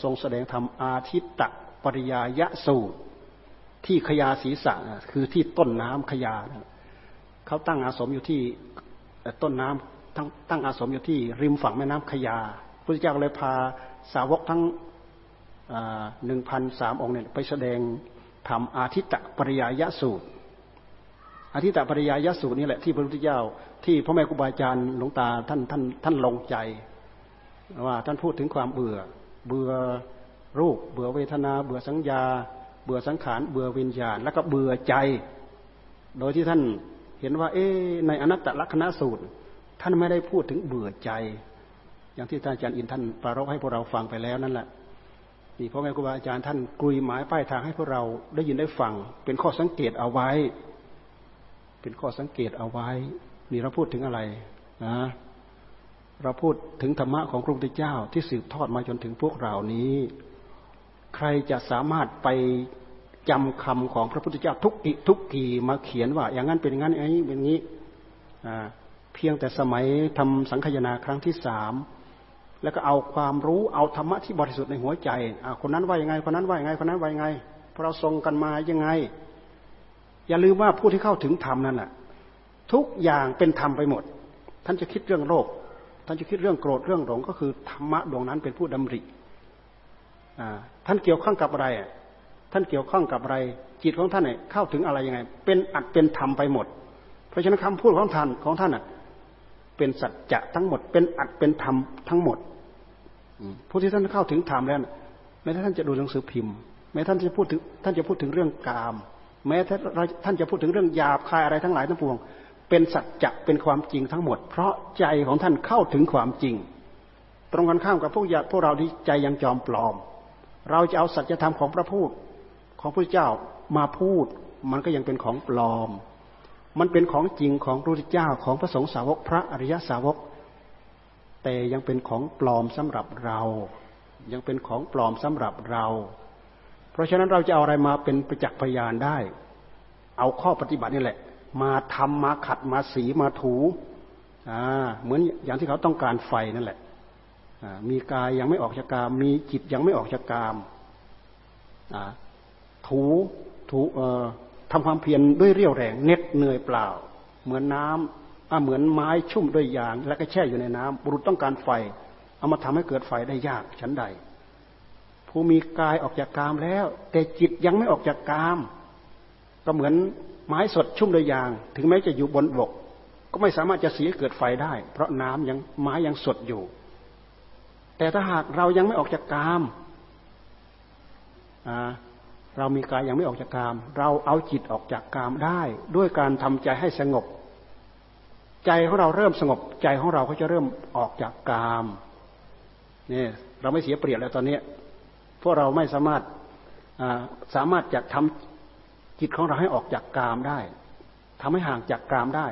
ทรงแสดงธรรมอาทิตตปริยายสูตรที่ขยาศีสะคือที่ต้นน้ำขยาเขาตั้งอาสมอยู่ที่ต้นน้ำตั้งอาสมอยู่ที่ริมฝั่งแม่น้ำขยาพุทธเจ้าเลยพาสาวกทั้ง 1,300 องค์เนี่ยไปแสดงธรรมอาทิตตปริยายสูตรอาทิตตปริยายสูตรนี่แหละที่พระพุทธเจ้าที่พ่อแม่ครูบาอาจารย์หลวงตาท่านลงใจว่าท่านพูดถึงความเบื่อรูปเบื่อเวทนาเบื่อสัญญาเบื่อสังขารเบื่อวิญญาณแล้วก็เบื่อใจโดยที่ท่านเห็นว่าในอนัตตลักขณสูตรท่านไม่ได้พูดถึงเบื่อใจอย่างที่อาจารย์อินท่านปรารภให้พวกเราฟังไปแล้วนั่นแหละนี่พ่อแม่ครูบาอาจารย์ท่านกลุยหมายป้ายทางให้พวกเราได้ยินได้ฟังเป็นข้อสังเกตเอาไว้เป็นข้อสังเกตเอาไว้นี่เราพูดถึงอะไรนะเราพูดถึงธรรมะของพระพุทธเจ้าที่สืบทอดมาจนถึงพวกเรานี้ใครจะสามารถไปจำคำของพระพุทธเจ้าทุกกีมาเขียนว่าอย่างนั้นเป็นงั้นอย่างนี้เป็นงี้เพียงแต่สมัยทำสังคายนาครั้งที่3แล้วก็เอาความรู้เอาธรรมะที่บริสุทธิ์ในหัวใจคนนั้นว่ายังไงคนนั้นว่ายังไงคนนั้นว่ายังไงพวกเราทรงกันมายังไงอย่าลืมว่าผู้ที่เข้าถึงธรรมนั่นแหละทุกอย่างเป็นธรรมไปหมดท่านจะคิดเรื่องโลภท่านจะคิดเรื่องโกรธเรื่องหลงก็คือธรรมะดวงนั้นเป็นผู้ดำริท่านเกี่ยวข้องกับอะไรท่านเกี่ยวข้องกับอะไรจิตของท่านเนี่ยเข้าถึงอะไรยังไงเป็นอัดเป็นธรรมไปหมดเพราะฉะนั้นคำพูดของท่านน่ะเป็นสัจจะทั้งหมดเป็นอัดเป็นธรรมทั้งหมดผู้ที่ท่านเข้าถึงธรรมแล้วแม้ท่านจะดูหนังสือพิมพ์แม้ท่านจะพูดถึงเรื่องกามแม้ท่านจะพูดถึงเรื่องหยาบคายอะไรทั้งหลายทั้งปวงเป็นสัจจะเป็นความจริงทั้งหมดเพราะใจของท่านเข้าถึงความจริงตรงกันข้ามกับพวกเราที่ใจยังจอมปลอมเราจะเอาสัจธรรมของพระพูดของพระเจ้ามาพูดมันก็ยังเป็นของปลอมมันเป็นของจริงของพระพุทธเจ้าของพระสงฆ์สาวกพระอริยสาวกแต่ยังเป็นของปลอมสำหรับเรายังเป็นของปลอมสำหรับเราเพราะฉะนั้นเราจะเอาอะไรมาเป็นประจักษ์พยานได้เอาข้อปฏิบัตินี่แหละ มาทำมาขัดมาสีมาถูเหมือนอย่างที่เขาต้องการไฟนั่นแหละมีกายยังไม่ออกจากกามมีจิตยังไม่ออกจากกามถูทำความเพียรด้วยเรี่ยวแรงเหน็ดเหนื่อยเปล่าเหมือนน้ำเหมือนไม้ชุ่มด้วยยางแล้วก็แช่อยู่ในน้ำบุรุษต้องการไฟเอามาทำให้เกิดไฟได้ยากชั้นใดผู้มีกายออกจากกามแล้วแต่จิตยังไม่ออกจากกามก็เหมือนไม้สดชุ่มด้วยยางถึงแม้จะอยู่บนบกก็ไม่สามารถจะสีเกิดไฟได้เพราะน้ำยังไม้ยังสดอยู่แต่ถ้าหากเรายังไม่ออกจากกามเรามีกายยังไม่ออกจากกามเราเอาจิตออกจากกามได้ด้วยการทำใจให้สงบใจของเราเริ่มสงบใจของเราก็จะเริ่มออกจากกามนี่เราไม่เสียเปรียบแล้วตอนนี้พวกเราไม่สามารถจะทำจิตของเราให้ออกจากกามได้ทำให้ห่างจากกามได้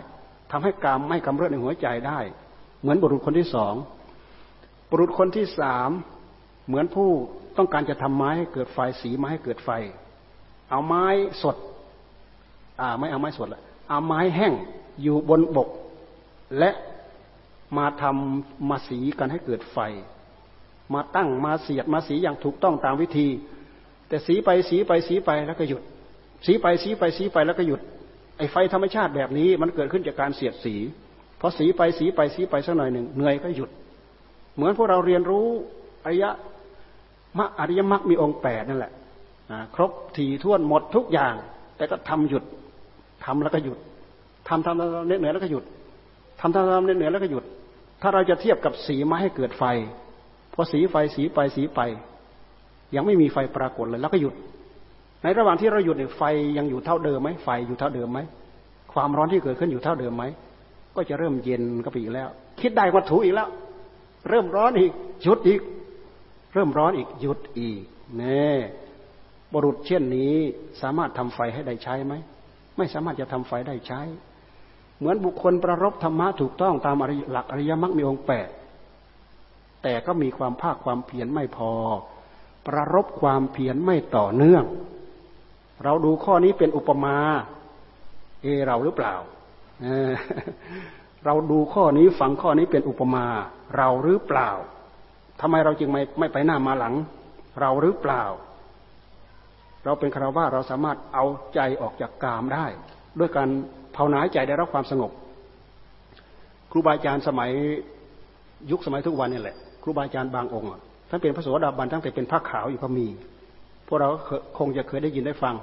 ทำให้กามไม่กำเริบในหัวใจได้เหมือนบุรุษคนที่สองบุรุษคนที่สามเหมือนผู้ต้องการจะทำไม้ให้เกิดไฟสีไม้ให้เกิดไฟเอาไม้สดไม่เอาไม้สดละเอาไม้แห้งอยู่บนบกและมาทำมาสีกันให้เกิดไฟมาตั้งมาเสียดมาสีอย่างถูกต้องตามวิธีแต่สีไปสีไปสีไปแล้วก็หยุดสีไปสีไปสีไปแล้วก็หยุดไอ้ไฟธรรมชาติแบบนี้มันเกิดขึ้นจากการเสียดสีพอสีไปสีไปสีไปสักหน่อยหนึ่งเหนื่อยก็หยุดเหมือนพวกเราเรียนรู้อริยมรรคมีองค์แปดนั่นแหละครบถี่ถ้วนหมดทุกอย่างแต่ก็ทำหยุดทำแล้วก็หยุดทำเหนื่อยแล้วก็หยุดทำเหนื่อยแล้วก็หยุดถ้าเราจะเทียบกับสีไม้ให้เกิดไฟพอสีไฟสีไปสีไปยังไม่มีไฟปรากฏเลยแล้วก็หยุดในระหว่างที่เราหยุดเนี่ยไฟยังอยู่เท่าเดิมไหมไฟอยู่เท่าเดิมไหมความร้อนที่เกิดขึ้นอยู่เท่าเดิมไหมก็จะเริ่มเย็นก็ไปอีกแล้วคิดได้วัตถุอีกแล้วเริ่มร้อนอีกหยุดอีกเริ่มร้อนอีกหยุดอีกแน่บุรุษเช่นนี้สามารถทำไฟให้ได้ใช้ไหมไม่สามารถจะทำไฟได้ใช้เหมือนบุคคลประรบธรรมะถูกต้องตามหลักอริยมรรคมีองค์แปดแต่ก็มีความภาคความเพียรไม่พอประรบความเพียรไม่ต่อเนื่องเราดูข้อนี้เป็นอุปมาเราหรือเปล่า เราดูข้อนี้ฟังข้อนี้เป็นอุปมาเราหรือเปล่าทำไมเราจึงไม่ไปหน้ามาหลังเราหรือเปล่าเราเป็นคฤหัสถ์เราสามารถเอาใจออกจากกามได้ด้วยการภาวนาใจได้รับความสงบครูบาอาจารย์สมัยยุคสมัยทุกวันนี่แหละครูบาอาจารย์บางองค์ท่านเป็นพระโสดาบันตั้งแต่เป็นผ้าขาวอยู่ก็มีพวกเราคงจะเคยได้ยินได้ฟัง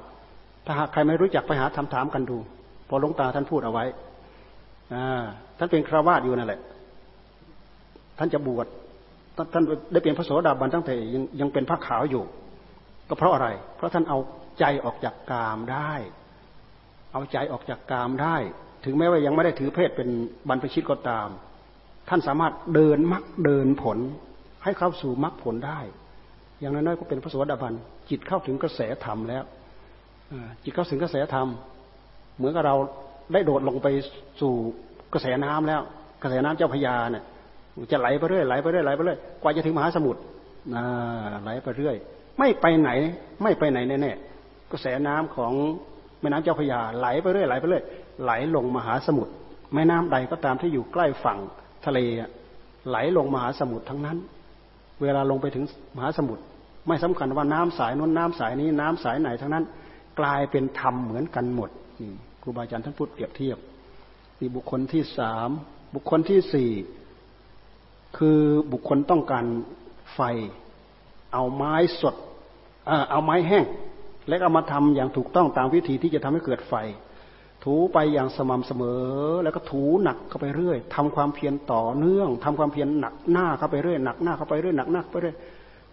ถ้าหากใครไม่รู้จักไปหาถามกันดูพอหลวงตาท่านพูดเอาไว้ท่านเป็นคฤหัสถ์อยู่นั่นแหละท่านจะบวชท่านได้เป็นพระโสดาบันตั้งแต่ยังเป็นผ้าขาวอยู่ก็เพราะอะไรเพราะท่านเอาใจออกจากกามได้เอาใจออกจากกามได้ถึงแม้ว่ายังไม่ได้ถือเพศเป็นบรรพชิตก็ตามท่านสามารถเดินมรรคเดินผลให้เข้าสู่มรรคผลได้อย่างน้อยๆก็เป็นพระโสดาบันจิตเข้าถึงกระแสธรรมแล้วจิตเข้าถึงกระแสธรรมเหมือนกับเราได้โดดลงไปสู่กระแสน้ำแล้วกระแสน้ำเจ้าพระยาเนี่ยจะไหลไปเรื่อยไหลไปเรื่อยไหลไปเรื่อยกว่าจะถึงมหาสมุทรไหลไปเรื่อยไม่ไปไหนไม่ไปไหนแน่ๆกระแสน้ำของแม่น้ำเจ้าพระยาไหลไปเรื่อยไหลไปเรื่อยไหลลงมหาสมุทรแม่น้ำใดก็ตามที่อยู่ใกล้ฝั่งทะเลไหลลงมหาสมุทรทั้งนั้นเวลาลงไปถึงมหาสมุทรไม่สำคัญว่าน้ำสายนู้นน้ำสายนี้น้ำสายไหนทั้งนั้นกลายเป็นธรรมเหมือนกันหมดครูบาอาจารย์ท่านพูดเปรียบเทียบนี่บุคคลที่สามบุคคลที่สี่คือบุคคลต้องการไฟเอาไม้สดเอาไม้แห้งและเอามาทำอย่างถูกต้องตามวิธีที่จะทำให้เกิดไฟถูไปอย่างสม่ำเสมอแล้วก็ถูหนักเข้าไปเรื่อยทำความเพียรต่อเนื่องทำความเพียรหนักหน้าเข้าไปเรื่อยหนักหน้าเข้าไปเรื่อยหนักหน้าไปเรื่อย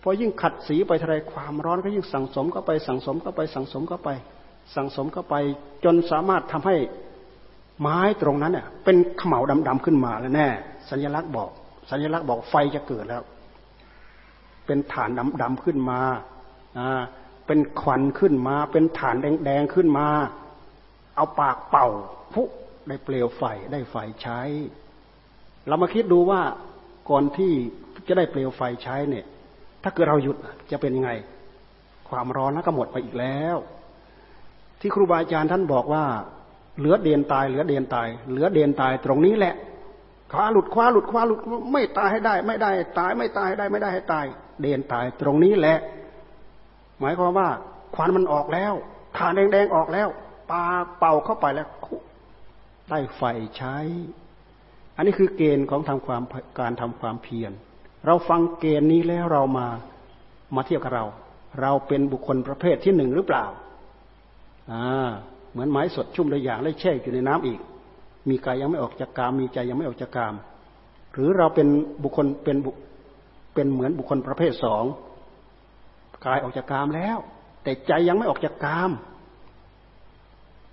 พอยิ่งขัดสีไปเท่าไรความร้อนก็ยิ่งสั่งสมเข้าไปสั่งสมเข้าไปสั่งสมเข้าไปสั่งสมเข้าไปจนสามารถทำให้ไม้ตรงนั้นเนี่ยเป็นขมเหลาดำๆขึ้นมาแล้วแน่สัญลักษณ์บอกไฟจะเกิดแล้วเป็นฐานดำๆขึ้นมาเป็นควันขึ้นมาเป็นฐานแดงๆขึ้นมาเอาปากเป่าพุได้เปลวไฟได้ไฟใช้เรามาคิดดูว่าก่อนที่จะได้เปลวไฟใช้เนี่ยถ้าเกิดเราหยุดจะเป็นยังไงความร้อนก็หมดไปอีกแล้วที่ครูบาอาจารย์ท่านบอกว่า เหลือเด่นตายเหลือเด่นตายเหลือเด่นตายตรงนี้แหละคว้าหลุดคว้าหลุดคว้าหลุดไม่ตายให้ได้ไม่ได้ตายไม่ตายให้ได้ไม่ได้ให้ตายเด่นตายตรงนี้แหละหมายความว่าควันมันออกแล้วฐานแดงๆออกแล้วปาเป่าเข้าไปแล้วได้ไฟใช้อันนี้คือเกณฑ์ของทำความการทำความเพียรเราฟังเกณฑ์นี้แล้วเรามาเทียบกับเราเป็นบุคคลประเภทที่หนึ่งหรือเปล่าเหมือนไม้สดชุ่มด้วยหยางและแช่อยู่ในน้ำอีกมีกายยังไม่ออกจากกามมีใจยังไม่ออกจากกามหรือเราเป็นบุคคลเป็นเหมือนบุคคลประเภทสองกายออกจากกามแล้วแต่ใจยังไม่ออกจากกาม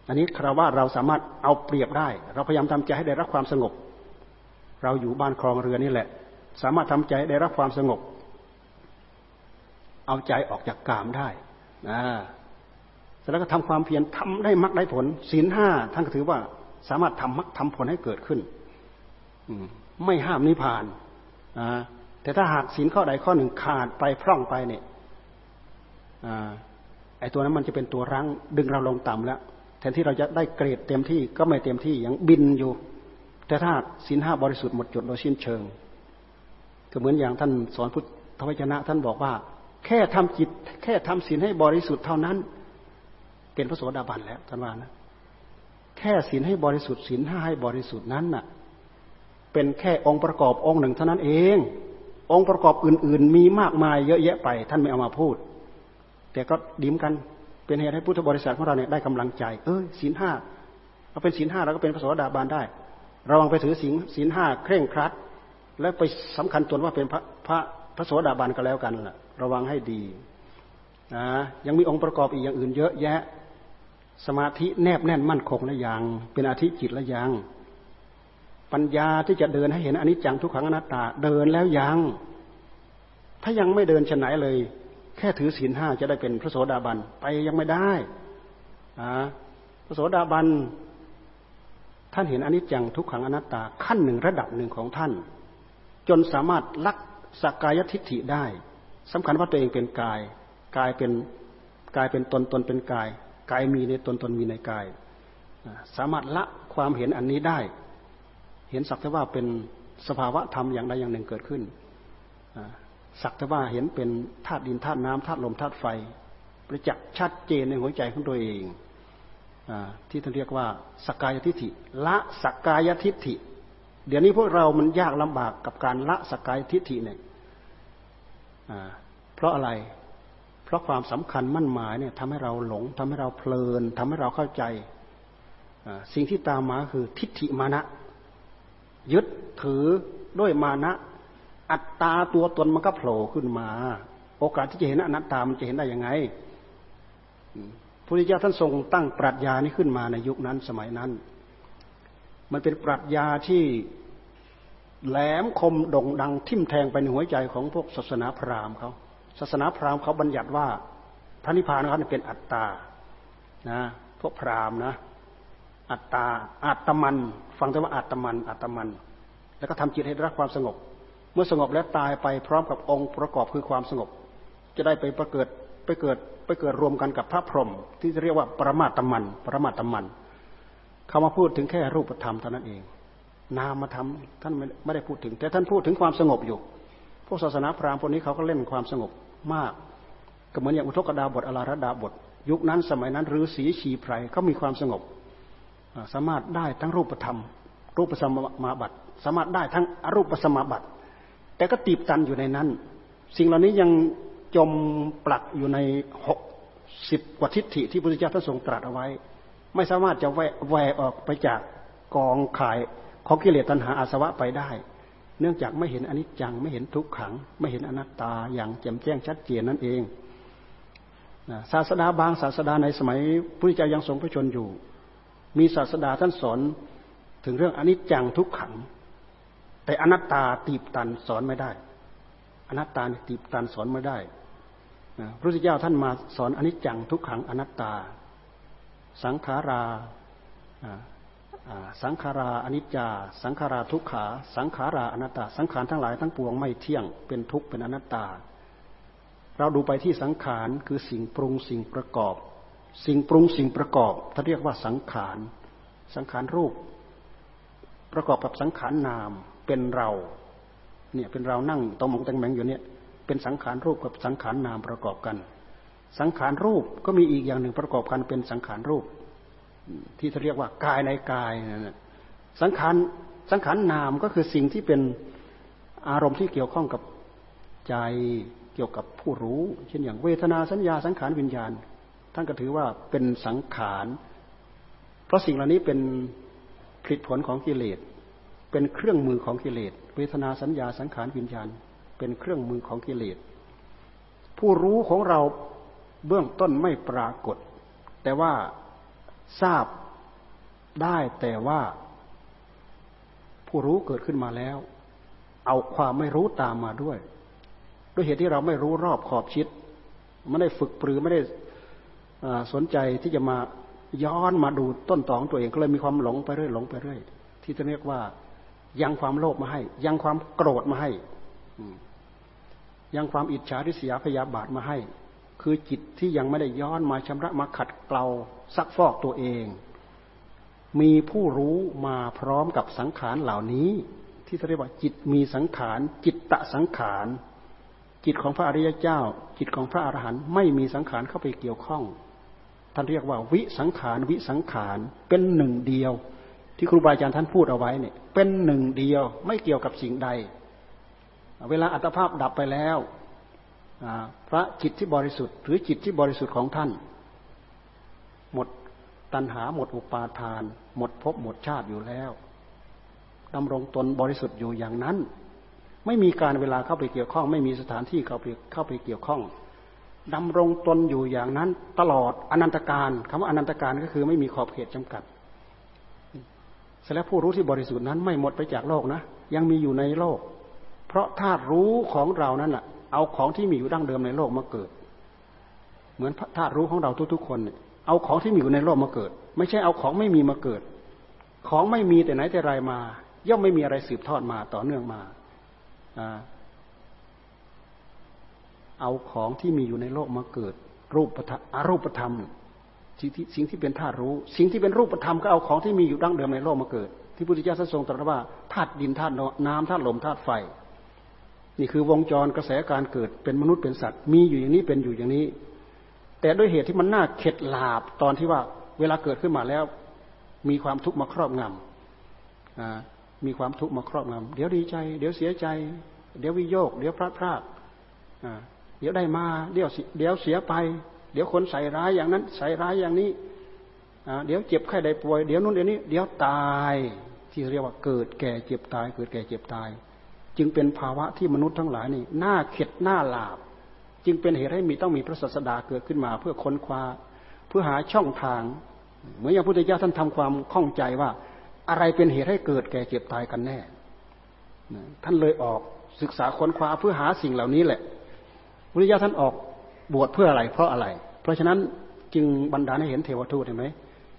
อันนี้คารวะเราสามารถเอาเปรียบได้เราพยายามทำใจให้ได้รับความสงบเราอยู่บ้านคลองเรือนี่แหละสามารถทำใจได้รับความสงบเอาใจออกจากกามได้แล้วก็ทำความเพียรทำได้มรรคได้ผลศีลห้าท่านก็ถือว่าสามารถทำมรรคทำผลให้เกิดขึ้นไม่ห้ามนิพพานแต่ถ้าหากศีลข้อใดข้อหนึ่งขาดไปพร่องไปเนี่ยไอ้ตัวนั้นมันจะเป็นตัวรั้งดึงเราลงต่ำแล้วแทนที่เราจะได้เกรดเต็มที่ก็ไม่เต็มที่ยังบินอยู่แต่ถ้าศีลห้าบริสุทธิ์หมดจดโดยสิ้นเชิงก็เหมือนอย่างท่านสอนพุทธวจนะท่านบอกว่าแค่ทำจิตแค่ทำศีลให้บริสุทธิ์เท่านั้นเป็นพระโสดาบันแล้วท่านว่านะแค่ศีลให้บริสุทธิ์ศีลห้าให้บริสุทธิ์นั้นน่ะเป็นแค่องค์ประกอบองค์หนึ่งเท่านั้นเององค์ประกอบอื่นๆมีมากมายเยอะแยะไปท่านไม่เอามาพูดแต่ก็ดิ้มกันเป็นเหตุให้พุทธบริษัทของเราเนี่ยได้กำลังใจศีลห้าเราเป็นศีลห้าเราก็เป็นพระโสดาบันได้เราลองไปถือศีลห้าเคร่งครัดแล้วไปสำคัญตนว่าเป็นพระโสดาบันก็แล้วกันล่ะระวังให้ดีนะยังมีองค์ประกอบอีกอย่างอื่นเยอะแยะสมาธิแนบแน่นมั่นคงและยังเป็นอธิจิตและยังปัญญาที่จะเดินให้เห็นอนิจจังทุกขังอนัตตาเดินแล้วยังถ้ายังไม่เดินฉะไหนเลยแค่ถือศีลห้าจะได้เป็นพระโสดาบันไปยังไม่ได้พระโสดาบันท่านเห็นอนิจจังทุกขังอนัตตาขั้นหนึ่งระดับหนึ่งของท่านจนสามารถละสักกายทิฏฐิได้สำคัญว่าตัวเองเป็นกายกายเป็นตนตนเป็นกายกายมีในตนตนมีในกายสามารถละความเห็นอันนี้ได้เห็นสักแต่ว่าเป็นสภาวะธรรมอย่างใดอย่างหนึ่งเกิดขึ้นสักแต่ว่าเห็นเป็นธาตุดินธาตุน้ำธาตุลมธาตุไฟประจักษ์ชัดเจนในหัวใจของตัวเองที่ท่านเรียกว่าสักกายทิฏฐิละสักกายทิฏฐิเดี๋ยวนี้พวกเรามันยากลำบากกับการละสักกายทิฏฐิเนี่ยเพราะอะไรเพราะความสำคัญมั่นหมายเนี่ยทำให้เราหลงทำให้เราเพลินทำให้เราเข้าใจสิ่งที่ตามมาคือทิฏฐิมานะยึดถือด้วยมานะอัตตาตัวตนมันก็โผล่ขึ้นมาโอกาสที่จะเห็นอนัตตามันจะเห็นได้ยังไงพระพุทธเจ้าท่านทรงตั้งปรัชญานี้ขึ้นมาในยุคนั้นสมัยนั้นมันเป็นปรัชญาที่แหลมคมโด่งดังทิ่มแทงไปในหัวใจของพวกศาสนาพราหมณ์เขาศาสนาพราหมณ์เขาบัญญัติว่าพระนิพพานเขาเป็นอัตตานะพวกพราหมณ์นะอัตตาอัตมันฟังแต่ว่าอัตมันอัตมันแล้วก็ทำจิตให้ได้ความสงบเมื่อสงบแล้วตายไปพร้อมกับองค์ประกอบคือความสงบจะได้ไปเกิดรวมกันกับพระพรหมที่เรียกว่าปรมาตมันปรมาตมันเขามาพูดถึงแค่รูปธรรมเท่านั้นเองนามธรรมท่านไม่ได้พูดถึงแต่ท่านพูดถึงความสงบอยู่พวกศาสนาพราหมณ์พวกนี้เขาก็เล่นความสงบมากก็เหมือนอย่างอุทกดาบทอลาระดาบทยุคนั้นสมัยนั้นฤาษีชีไพรก็มีความสงบสามารถได้ทั้งรูปธรรมรูปสมาบัติสามารถได้ทั้งอรูปสมาบัติแต่ก็ตีบตันอยู่ในนั้นสิ่งเหล่านี้ยังจมปลักอยู่ใน60กว่าทิฏฐิที่พระพุทธเจ้าท่านทรงตรัสเอาไว้ไม่สามารถจะแหวกออกไปจากกองข่ายของกิเลสตัณหาอาสวะไปได้เนื่องจากไม่เห็นอนิจจังไม่เห็นทุกขังไม่เห็นอนัตตาอย่างแจ่มแจ้งชัดเจนนั่นเองศาสดาบางศาสดาในสมัยพระพุทธเจ้ายังทรงพระชนม์อยู่มีศาสดาท่านสอนถึงเรื่องอนิจจังทุกขังแต่อนัตตาตีบตันสอนไม่ได้อนัตตาตีบตันสอนไม่ได้พระพุทธเจ้าท่านมาสอนอนิจจังทุกขังอนัตตาสังขาราอนิจจาสังขาราทุกขาสังขาราอนัตตาสังขารทั้งหลายทั้งปวงไม่เที่ยงเป็นทุกข์เป็นอนัตตาเราดูไปที่สังขารคือสิ่งปรุงสิ่งประกอบสิ่งปรุงสิ่งประกอบท่านเรียกว่าสังขาร สังขารรูปประกอบกับสังขารนามเป็นเราเนี่ยเป็นเรานั่งตะมงแตงแมงอยู่เนี่ยเป็นสังขารรูปกับสังขารนามประกอบกันสังขารรูปก็มีอีกอย่างหนึ่งประกอบกันเป็นสังขารรูปที่เขาเรียกว่ากายในกายนะสังขารนามก็คือสิ่งที่เป็นอารมณ์ที่เกี่ยวข้องกับใจเกี่ยวกับผู้รู้เช่นอย่างเวทนาสัญญาสังขารวิญญาณท่านก็ถือว่าเป็นสังขารเพราะสิ่งเหล่านี้เป็นผลผลของกิเลสเป็นเครื่องมือของกิเลสเวทนาสัญญาสังขารวิญญาณเป็นเครื่องมือของกิเลสผู้รู้ของเราเบื้องต้นไม่ปรากฏแต่ว่าทราบได้แต่ว่าผู้รู้เกิดขึ้นมาแล้วเอาความไม่รู้ตามมาด้วยเหตุที่เราไม่รู้รอบขอบชิดไม่ได้ฝึกปรือไม่ได้สนใจที่จะมาย้อนมาดูต้นตอของตัวเองก็เลยมีความหลงไปเรื่อยหลงไปเรื่อยที่จะเรียกว่ายังความโลภมาให้ยังความโกรธมาให้ยังความอิจฉาริษยาพยาบาทมาให้คือจิตที่ยังไม่ได้ย้อนมาชำระมาขัดเกลาซักฟอกตัวเองมีผู้รู้มาพร้อมกับสังขารเหล่านี้ที่เรียกว่าจิตมีสังขารจิตตะสังขารจิตของพระอริยเจ้าจิตของพระอรหันต์ไม่มีสังขารเข้าไปเกี่ยวข้องท่านเรียกว่าวิสังขารวิสังขารเป็นหนึ่งเดียวที่ครูบาอาจารย์ท่านพูดเอาไว้เนี่ยเป็นหนึ่งเดียวไม่เกี่ยวกับสิ่งใดเวลาอัตภาพดับไปแล้วพระจิตที่บริสุทธิ์หรือจิตที่บริสุทธิ์ของท่านหมดตัณหาหมดอุปาทานหมดภพหมดชาติอยู่แล้วดำรงตนบริสุทธิ์อยู่อย่างนั้นไม่มีการเวลาเข้าไปเกี่ยวข้องไม่มีสถานที่เข้าไปเกี่ยวข้องดำรงตนอยู่อย่างนั้นตลอดอนันตการคำว่าอนันตการก็คือไม่มีขอบเขตจำกัดเสร็จแล้วผู้รู้ที่บริสุทธิ์นั้นไม่หมดไปจากโลกนะยังมีอยู่ในโลกเพราะธาตุรู้ของเรานั้นน่ะเอาของที่มีอยู่ดั้งเดิมในโลกมาเกิดเหมือนธาตุรู้ของเราทุกๆคนเอาของที่มีอยู่ในโลกมาเกิดไม่ใช่เอาของไม่มีมาเกิดของไม่มีแต่ไหนแต่ไรมาย่อมไม่มีอะไรสืบทอดมาต่อเนื่องมาเอาของที่มีอยู่ในโลกมาเกิดรูปธรรมอรูปธรรมสิ่งที่เป็นธาตุรู้สิ่งที่เป็นรูปธรรมก็เอาของที่มีอยู่ดั้งเดิมในโลกมาเกิดที่พุทธเจ้าทรงตรัสว่าธาตุดินธาตุน้ำธาตุลมธาตุไฟนี่คือวงจรกระแสการเกิดเป็นมนุษย์เป็นสัตว์มีอยู่อย่างนี้เป็นอยู่อย่างนี้แต่ด้วยเหตุที่มันน่าเข็ดหลาบตอนที่ว่าเวลาเกิดขึ้นมาแล้วมีความทุกข์มาครอบงำมีความทุกข์มาครอบงำเดี๋ยวดีใจเดี๋ยวเสียใจเดี๋ยววิโยคเดี๋ยวพลาดพลาดเดี๋ยวได้มาเดี๋ยวเสียไปเดี๋ยวคนใส่ร้ายอย่างนั้นใส่ร้ายอย่างนี้เดี๋ยวเจ็บไข้ได้ป่วยเดี๋ยวนู่นเดี๋ยวนี้เดี๋ยวตายที่เรียกว่าเกิดแก่เจ็บตายเกิดแก่เจ็บตายจึงเป็นภาวะที่มนุษย์ทั้งหลายนี่น่าเข็ดน่าหลาบจึงเป็นเหตุให้มีต้องมีพระศาสดาเกิดขึ้นมาเพื่อค้นคว้าเพื่อหาช่องทางเหมือนอย่างพุทธเจ้าท่านทำความข้องใจว่าอะไรเป็นเหตุให้เกิดแก่เจ็บตายกันแน่ท่านเลยออกศึกษาค้นคว้าเพื่อหาสิ่งเหล่านี้แหละพุทธเจ้าท่านออกบวชเพื่ออะไรเพราะอะไรเพราะฉะนั้นจึงบันดาลให้เห็นเทวทูตเห็นไหม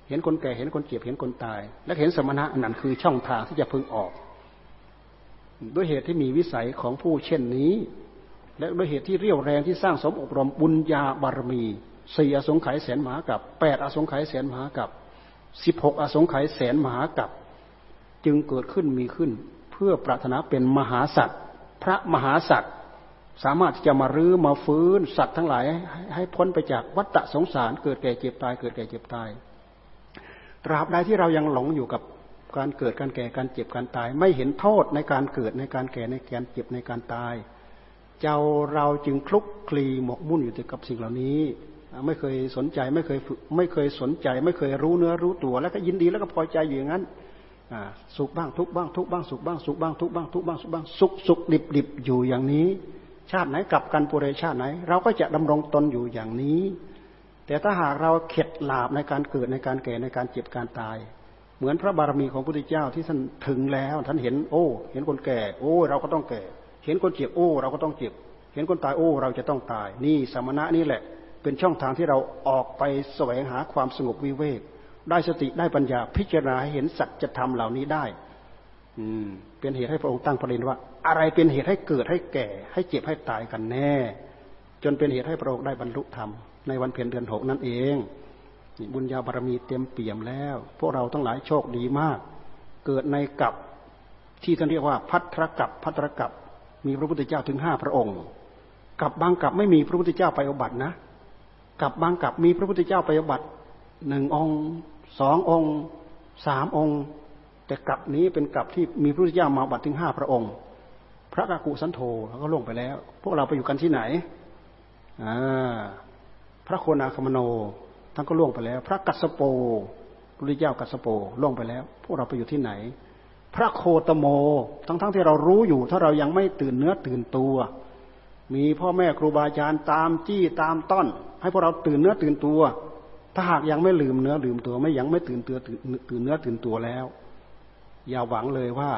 เห็นคนแก่เห็นคนเจ็บเห็นคนตายและเห็นสมณะนั่นคือช่องทางที่จะพึงออกด้วยเหตุที่มีวิสัยของผู้เช่นนี้และด้วยเหตุที่เรี่ยวแรงที่สร้างสมอบรมบุญญาบารมี4อสงไขยแสนมหากัป8อสงไขยแสนมหากัป16อสงไขยแสนมหากัปจึงเกิดขึ้นมีขึ้นเพื่อปรารถนาเป็นมหาสัตว์พระมหาสัตว์สามารถที่จะมารื้อมาฟื้นสัตว์ทั้งหลายให้พ้นไปจากวัฏสงสารเกิดแก่เจ็บตายเกิดแก่เจ็บตายตราบใดที่เรายังหลงอยู่กับการเกิดการแก่การเจ็บการตายไม่เห็นโทษในการเกิดในการแก่ในการเจ็บในการตายเจ้าเราจึงคลุกคลีหมกมุ่นอยู่กับสิ่งเหล่านี้ไม่เคยสนใจไม่เคยสนใจไม่เคยรู้เนื้อรู้ตัวแล้วก็ยินดีแล้วก็พอใจอยู่อย่างนั้นสุขบ้างทุกบ้างทุกบ้างสุขบ้างสุขบ้างทุกบ้างทุกบ้างสุขบ้างสุขดิบอยู่อย่างนี้ชาติไหนกลับกันปุเรชาติไหนเราก็จะดำรงตนอยู่อย่างนี้แต่ถ้าหากเราเข็ดหลาบในการเกิดในการแก่ในการเจ็บการตายเหมือนพระบารมีของพระพุทธเจ้าที่ท่านถึงแล้วท่านเห็นโอ้เห็นคนแก่โอ้เราก็ต้องแก่เห็นคนเจ็บโอ้เราก็ต้องเจ็บเห็นคนตายโอ้เราจะต้องตายนี่สมณะนี่แหละเป็นช่องทางที่เราออกไปแสวงหาความสงบวิเวกได้สติได้ปัญญาพิจารณาให้เห็นสัจธรรมเหล่านี้ได้เป็นเหตุให้พระองค์ตั้งประเด็นว่าอะไรเป็นเหตุให้เกิดให้แก่ให้เจ็บให้ตายกันแน่จนเป็นเหตุให้พระองค์ได้บรรลุธรรมในวันเพ็ญเดือน 6นั่นเอง บุญญาบารมีเต็มเปี่ยมแล้วพวกเราทั้งหลายโชคดีมากเกิดในกัปที่ท่านเรียกว่าภัทรกัปภัทรกัปมีพระพุทธเจ้าถึง5พระองค์กัปบางกัปไม่มีพระพุทธเจ้าไปอุบัตินะกัปบางกัปมีพระพุทธเจ้าไปอุบัติ1องค์2องค์3องค์แต่กัปนี้เป็นกัปที่มีพระพุทธเจ้ามาอุบัติถึง5พระองค์พระกักกุสันโธก็ล่วงไปแล้วพวกเราไปอยู่กันที่ไหนพระโคณาคมโนท่านก็ล่วงไปแล้วพระกัสสโปพระพุทธเจ้ากัสสโปล่วงไปแล้วพวกเราไปอยู่ที่ไหนพระโคตโมทั้งที่เรารู้อยู่ถ้าเรายังไม่ตื่นเนื้อตื่นตัวมีพ่อแม่ครูบาอาจารย์ตามจี้ตามต้อนให้พวกเราตื่นเนื้อตื่นตัวถ้าหากยังไม่ลืมเนื้อลืมตัวไม่ยังไม่ตื่นเนื้อตื่นตัวแล้วอย่าหวังเลยว่า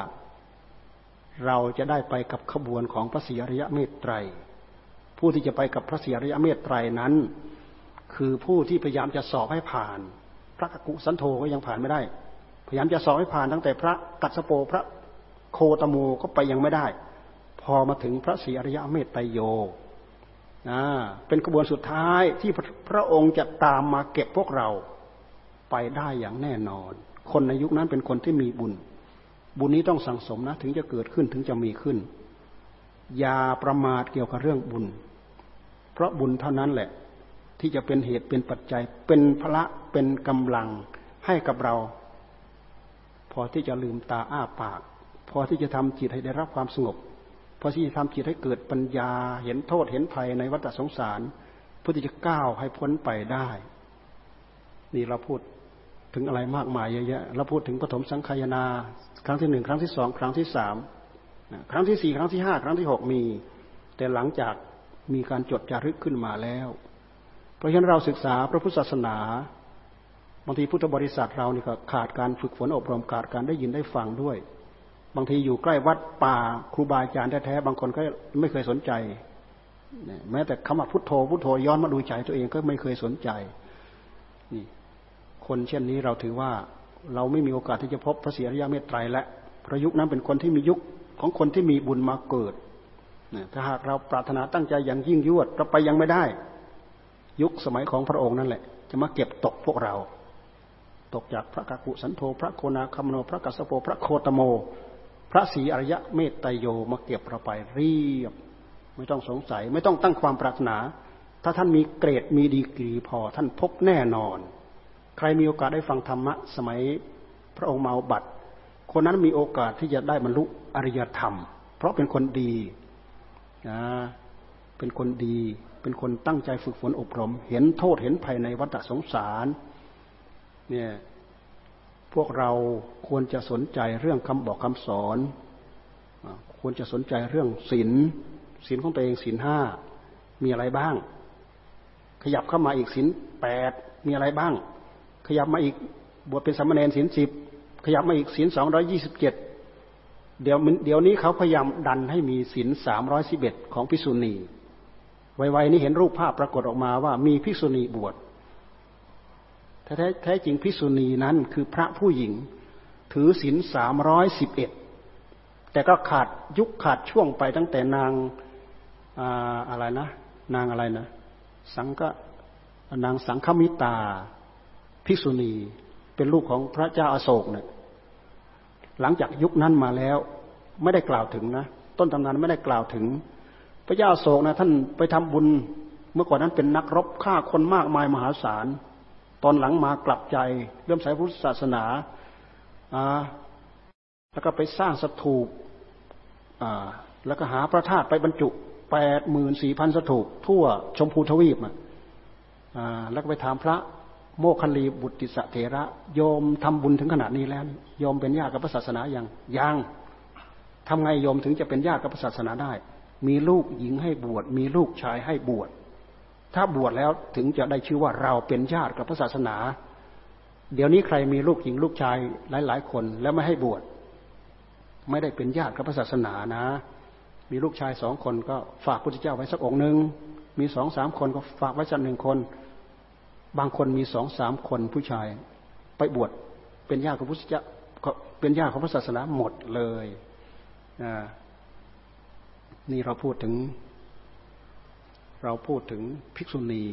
เราจะได้ไปกับขบวนของพระศรีอริยเมตไตรผู้ที่จะไปกับพระศรีอริยเมตไตรนั้นคือผู้ที่พยายามจะสอบให้ผ่านพระกักกุสันโธก็ยังผ่านไม่ได้พยายามจะสอบให้ผ่านตั้งแต่พระกัสสโปพระโคตโมก็ไปยังไม่ได้พอมาถึงพระศรีอริยเมตไตรโยเป็นขบวนสุดท้ายที่พระองค์จะตามมาเก็บพวกเราไปได้อย่างแน่นอนคนในยุคนั้นเป็นคนที่มีบุญนี้ต้องสั่งสมนะถึงจะเกิดขึ้นถึงจะมีขึ้นอย่าประมาทเกี่ยวกับเรื่องบุญเพราะบุญเท่านั้นแหละที่จะเป็นเหตุเป็นปัจจัยเป็นพละเป็นกำลังให้กับเราพอที่จะลืมตาอ้าปากพอที่จะทำจิตให้ได้รับความสงบพอที่จะทำจิตให้เกิดปัญญาเห็นโทษเห็นภัยในวัฏสงสารเพื่อที่จะก้าวให้พ้นไปได้นี่เราพูดถึงอะไรมากมายเยอะแยะเราพูดถึงปฐมสังคายนาครั้งที่1ครั้งที่2ครั้งที่3ครั้งที่4ครั้งที่5ครั้งที่6มีแต่หลังจากมีการจดจารึกขึ้นมาแล้วเพราะฉะนั้นเราศึกษาพระพุทธศาสนาบางทีพุทธบริษัทเรานี่ก็ขาดการฝึกฝนอบรมขาดการได้ยินได้ฟังด้วยบางทีอยู่ใกล้วัดป่าครูบาอาจารย์แท้ๆบางคนก็ไม่เคยสนใจแม้แต่คำว่าพุทโธพุทโธย้อนมาดูใจตัวเองก็ไม่เคยสนใจนี่คนเช่นนี้เราถือว่าเราไม่มีโอกาสที่จะพบพระศรีอริยเมตไตรและเพราะยุคนั้นเป็นคนที่มียุคของคนที่มีบุญมาเกิดถ้าหากเราปรารถนาตั้งใจอย่างยิ่งยวดเราไปยังไม่ได้ยุคสมัยของพระองค์นั่นแหละจะมาเก็บตกพวกเราตกจากพระกักกุสันโธพระโคณาคมโนพระกัสสโปพระโคตโมพระศรีอริยเมตไตรโยมาเก็บเราไปเรียบไม่ต้องสงสัยไม่ต้องตั้งความปรารถนาถ้าท่านมีเกรดมีดีกรีพอท่านพบแน่นอนใครมีโอกาสได้ฟังธรรมะสมัยพระองค์มาอุบัติคนนั้นมีโอกาสที่จะได้บรรลุอริยธรรมเพราะเป็นคนดีเป็นคนดีเป็นคนตั้งใจฝึกฝนอบรมเห็นโทษเห็นภัยในวัฏสงสารเนี่ยพวกเราควรจะสนใจเรื่องคำบอกคำสอนควรจะสนใจเรื่องศีลของตัวเองศีล5มีอะไรบ้างขยับเข้ามาอีกศีล8มีอะไรบ้างขยับมาอีกบวชเป็นสามเณรศีล10ขยับมาอีกศีล227เดี๋ยวนี้เขาพยายามดันให้มีศีล311ของภิกษุณีไวๆนี้เห็นรูปภาพปรากฏออกมาว่ามีภิกษุณีบวชแท้จริงภิกษุณีนั้นคือพระผู้หญิงถือศีล311แต่ก็ขาดยุคขาดช่วงไปตั้งแต่นางนางอะไรนะนางสังฆมิตาภิกษุณีเป็นลูกของพระเจ้าอโศกเนี่ยหลังจากยุคนั้นมาแล้วไม่ได้กล่าวถึงนะต้นตำนานไม่ได้กล่าวถึงพระเจ้าอโศกนะท่านไปทำบุญเมื่อก่อนนั้นเป็นนักรบฆ่าคนมากมายมหาศาลตอนหลังมากลับใจเริ่มใส่พุทธศาสนาแล้วก็ไปสร้างสถูปแล้วก็หาพระธาตุไปบรรจุ 84,000 สถูปทั่วชมพูทวีปแล้วก็ไปถามพระโมคคัลลีบุตติสเถระโยมทำบุญถึงขนาดนี้แล้วโยมเป็นญาติกับพระศาสนายังทำไงโยมถึงจะเป็นญาติกับพระศาสนาได้มีลูกหญิงให้บวชมีลูกชายให้บวชถ้าบวชแล้วถึงจะได้ชื่อว่าเราเป็นญาติกับพระศาสนาเดี๋ยวนี้ใครมีลูกหญิงลูกชายหลายๆคนแล้วไม่ให้บวชไม่ได้เป็นญาติกับพระศาสนานะมีลูกชาย2คนก็ฝากพระพุทธเจ้าไว้สักองค์นึงมี 2-3 คนก็ฝากไว้สัก1คนบางคนมี 2-3 คนผู้ชายไปบวชเป็นญาติกับพระพุทธเจ้าเป็นญาติของพระศาสนาหมดเลยนี่เราพูดถึงภิกษุณี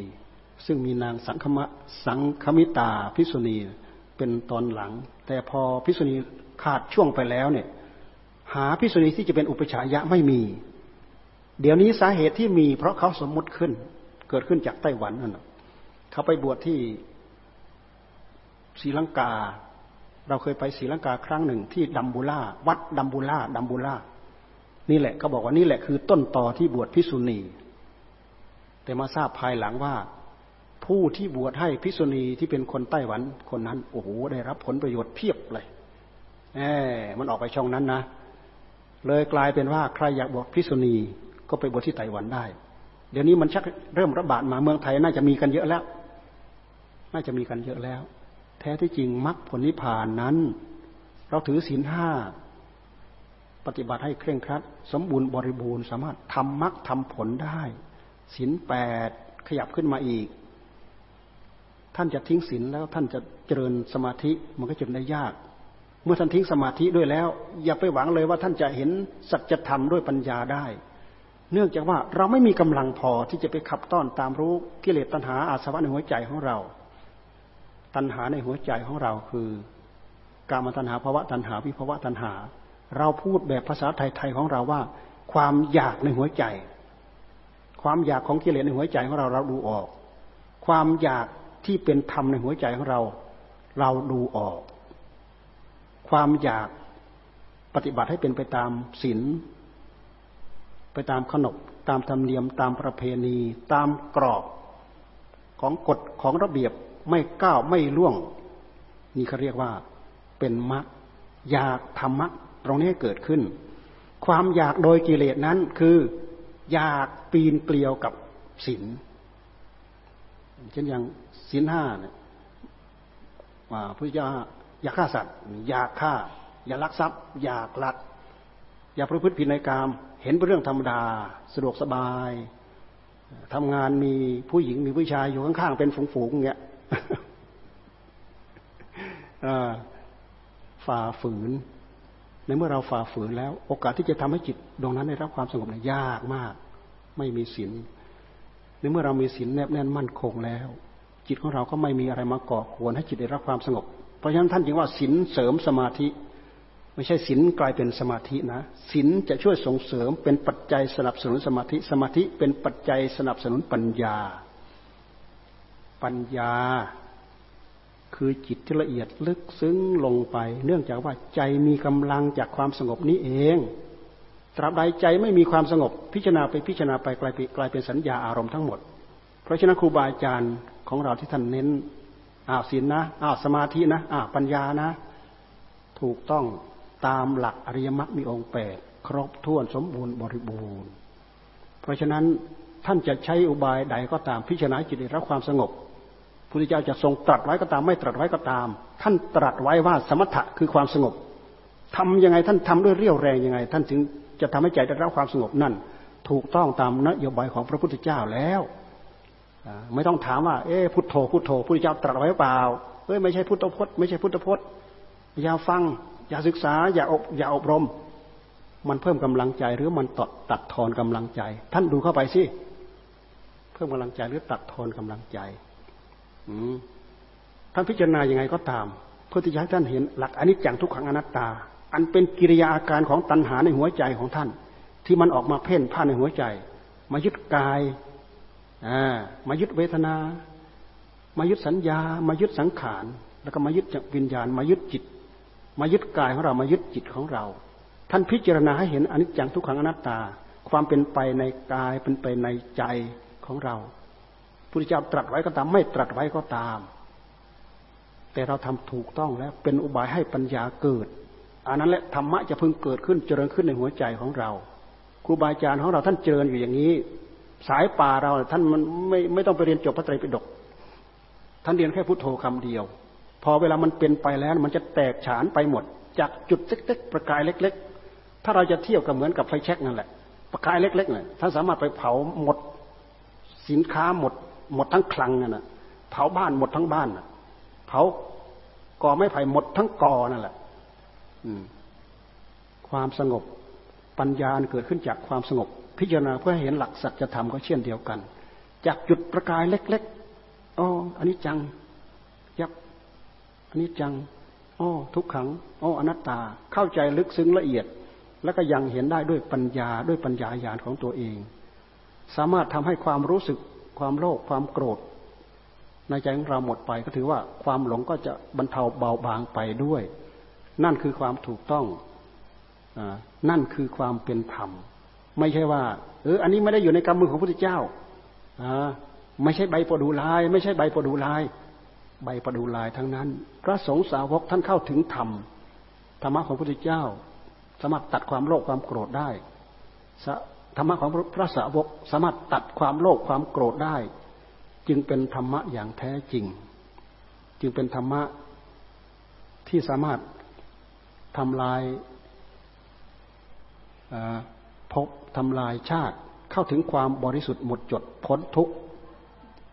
ซึ่งมีนางสังคมิตาภิกษุณีเป็นตอนหลังแต่พอภิกษุณีขาดช่วงไปแล้วเนี่ยหาภิกษุณีที่จะเป็นอุปฉายะไม่มีเดี๋ยวนี้สาเหตุที่มีเพราะเขาสมมุติขึ้นเกิดขึ้นจากไต้หวันนั่นแหละเขาไปบวชที่ศรีลังกาเราเคยไปศรีลังกาครั้งหนึ่งที่ดัมบูล่าวัดดัมบูล่านี่แหละเขาบอกว่านี่แหละคือต้นตอที่บวชภิกษุณีแต่มาทราบภายหลังว่าผู้ที่บวชให้ภิกษุณีที่เป็นคนไต้หวันคนนั้นโอ้โหได้รับผลประโยชน์เพียบเลยมันออกไปช่องนั้นนะเลยกลายเป็นว่าใครอยากบวชภิกษุณีก็ไปบวชที่ไต้หวันได้เดี๋ยวนี้มันชักเริ่มระบาดมาเมืองไทยน่าจะมีกันเยอะแล้วแท้ที่จริงมรรคผลนิพพานนั้นเราถือศีล5ปฏิบัติให้เคร่งครัดสมบูรณ์บริบูรณ์สามารถทำมรรคทำผลได้ศีล8ขยับขึ้นมาอีกท่านจะทิ้งศีลแล้วท่านจะเจริญสมาธิมันก็จะได้ยากเมื่อท่านทิ้งสมาธิด้วยแล้วอย่าไปหวังเลยว่าท่านจะเห็นสัจธรรมด้วยปัญญาได้เนื่องจากว่าเราไม่มีกำลังพอที่จะไปขับต้อนตามรู้กิเลสตัณหาอาสวะในหัวใจของเราตัณหาในหัวใจของเราคือกามตัณหาภวตัณหาวิภวตัณหาเราพูดแบบภาษาไทยๆของเราว่าความอยากในหัวใจความอยากของกิเลสในหัวใจของเราเราดูออกความอยากที่เป็นธรรมในหัวใจของเราเราดูออกความอยากปฏิบัติให้เป็นไปตามศีลไปตามขนบตามธรรมเนียมตามประเพณีตามกรอบของกฎของระเบียบไม่ก้าวไม่ล่วงนี่เขาเรียกว่าเป็นมรรคอยากธรรมะตรงนี้เกิดขึ้นความอยากโดยกิเลสนั้นคืออยากปีนเกลียวกับศีลเช่นอย่างศีล5เนี่ยพระเจ้าอย่าฆ่าสัตว์อย่าฆ่าอย่าลักทรัพย์อย่าลักอย่าประพฤติผิดในกามเห็นเป็นเรื่องธรรมดาสะดวกสบายทำงานมีผู้หญิงมีผู้ชายอยู่ข้างๆเป็นฝูงๆเงี้ยฝ่าฝืนในเมื่อเราฝ่าฝืนแล้วโอกาสที่จะทำให้จิตดวงนั้นได้รับความสงบยากมากไม่มีศีลในเมื่อเรามีศีลแนบแน่นมั่นคงแล้วจิตของเราก็ไม่มีอะไรมาก่อกวนให้จิตได้รับความสงบเพราะฉะนั้นท่านจึงว่าศีลเสริมสมาธิไม่ใช่ศีลกลายเป็นสมาธินะศีลจะช่วยส่งเสริมเป็นปัจจัยสนับสนุนสมาธิสมาธิเป็นปัจจัยสนับสนุนปัญญาปัญญาคือจิตที่ละเอียดลึกซึ้งลงไปเนื่องจากว่าใจมีกำลังจากความสงบนี้เองตราบใดใจไม่มีความสงบพิจารณาไปกลายเป็นสัญญาอารมณ์ทั้งหมดเพราะฉะนั้นครูบาอาจารย์ของเราที่ท่านเน้นศีลนะสมาธินะปัญญานะถูกต้องตามหลักอริยมรรคมีองค์8ครบถ้วนสมบูรณ์บริบูรณ์เพราะฉะนั้นท่านจะใช้อุบายใดก็ตามพิจารณาจิตได้รับความสงบพระพุทธเจ้าจะทรงตรัสไว้ก็ตามไม่ตรัสไว้ก็ตามท่านตรัสไว้ว่าสมถะคือความสงบทำยังไงท่านทำด้วยเรี่ยวแรงยังไงท่านถึงจะทำให้ใจได้รับความสงบนั่นถูกต้องตามนโยบายของพระพุทธเจ้าแล้วไม่ต้องถามว่าพุทโธพุทโธพระพุทธเจ้าตรัสไว้เปล่าไม่ใช่พุทธพจน์ไม่ใช่พุทธพจน์อย่าฟังอย่าศึกษาอย่าอบรมมันเพิ่มกำลังใจหรือมันตัดทอนกำลังใจท่านดูเข้าไปสิเพิ่มกำลังใจหรือตัดทอนกำลังใจท่านพิจารณาอย่างไรก็ตามเพื่อที่จะให้ท่านเห็นหลักอนิจจังทุกขังอนัตตาอันเป็นกิริยาอาการของตัณหาในหัวใจของท่านที่มันออกมาเพ่นพ่านในหัวใจมายึดกายมายึดเวทนามายึดสัญญามายึดสังขารแล้วก็มายึดวิญญาณมายึดจิตมายึดกายของเรามายึดจิตของเราท่านพิจารณาให้เห็นอนิจจังทุกขังอนัตตาความเป็นไปในกายเป็นไปในใจของเราพระพุทธเจ้าตรัสไว้ก็ตามไม่ตรัสไว้ก็ตามแต่เราทำถูกต้องแล้วเป็นอุบายให้ปัญญาเกิดอันนั้นแหละธรรมะจะพึงเกิดขึ้นเจริญขึ้นในหัวใจของเราครูบาอาจารย์ของเราท่านเจริญอยู่อย่างนี้สายป่าเราท่านมันไม่ต้องไปเรียนจบพระไตรปิฎกท่านเรียนแค่พุทโธคำเดียวพอเวลามันเป็นไปแล้วมันจะแตกฉานไปหมดจากจุดเล็กๆประกายเล็กๆถ้าเราจะเที่ยวก็เหมือนกับไฟแช็กนั่นแหละประกายเล็กๆน่ะท่านสามารถไปเผาหมดสินค้าหมดทั้งคลังนั่นน่ะเผาบ้านหมดทั้งบ้านน่ะเผากอไม้ไผ่หมดทั้งกอนั่นแหละความสงบปัญญาเกิดขึ้นจากความสงบพิจารณาเพื่อเห็นหลักสัจธรรมก็เช่นเดียวกันจากจุดประกายเล็ก อ๋ออนิจจังยับอนิจจังอ๋อทุกขังอ๋ออนัตตาเข้าใจลึกซึ้งละเอียดแล้วก็ยังเห็นได้ด้วยปัญญาญาณของตัวเองสามารถทำให้ความรู้สึกความโลภความโกรธในใจของเราหมดไปก็ถือว่าความหลงก็จะบรรเทาเบาบางไปด้วยนั่นคือความถูกต้องนั่นคือความเป็นธรรมไม่ใช่ว่าอันนี้ไม่ได้อยู่ในกำมือของพระพุทธเจ้าไม่ใช่ใบประดูลายใบประดูลายทั้งนั้นพระสงฆ์สาวกท่านเข้าถึงธรรมธรรมะของพระพุทธเจ้าสามารถตัดความโลภความโกรธได้ธรรมะของพระสาวกสามารถตัดความโลภความโกรธได้จึงเป็นธรรมะอย่างแท้จริงจึงเป็นธรรมะที่สามารถทำลายภพทำลายชาติเข้าถึงความบริสุทธิ์หมดจดพ้นทุกข์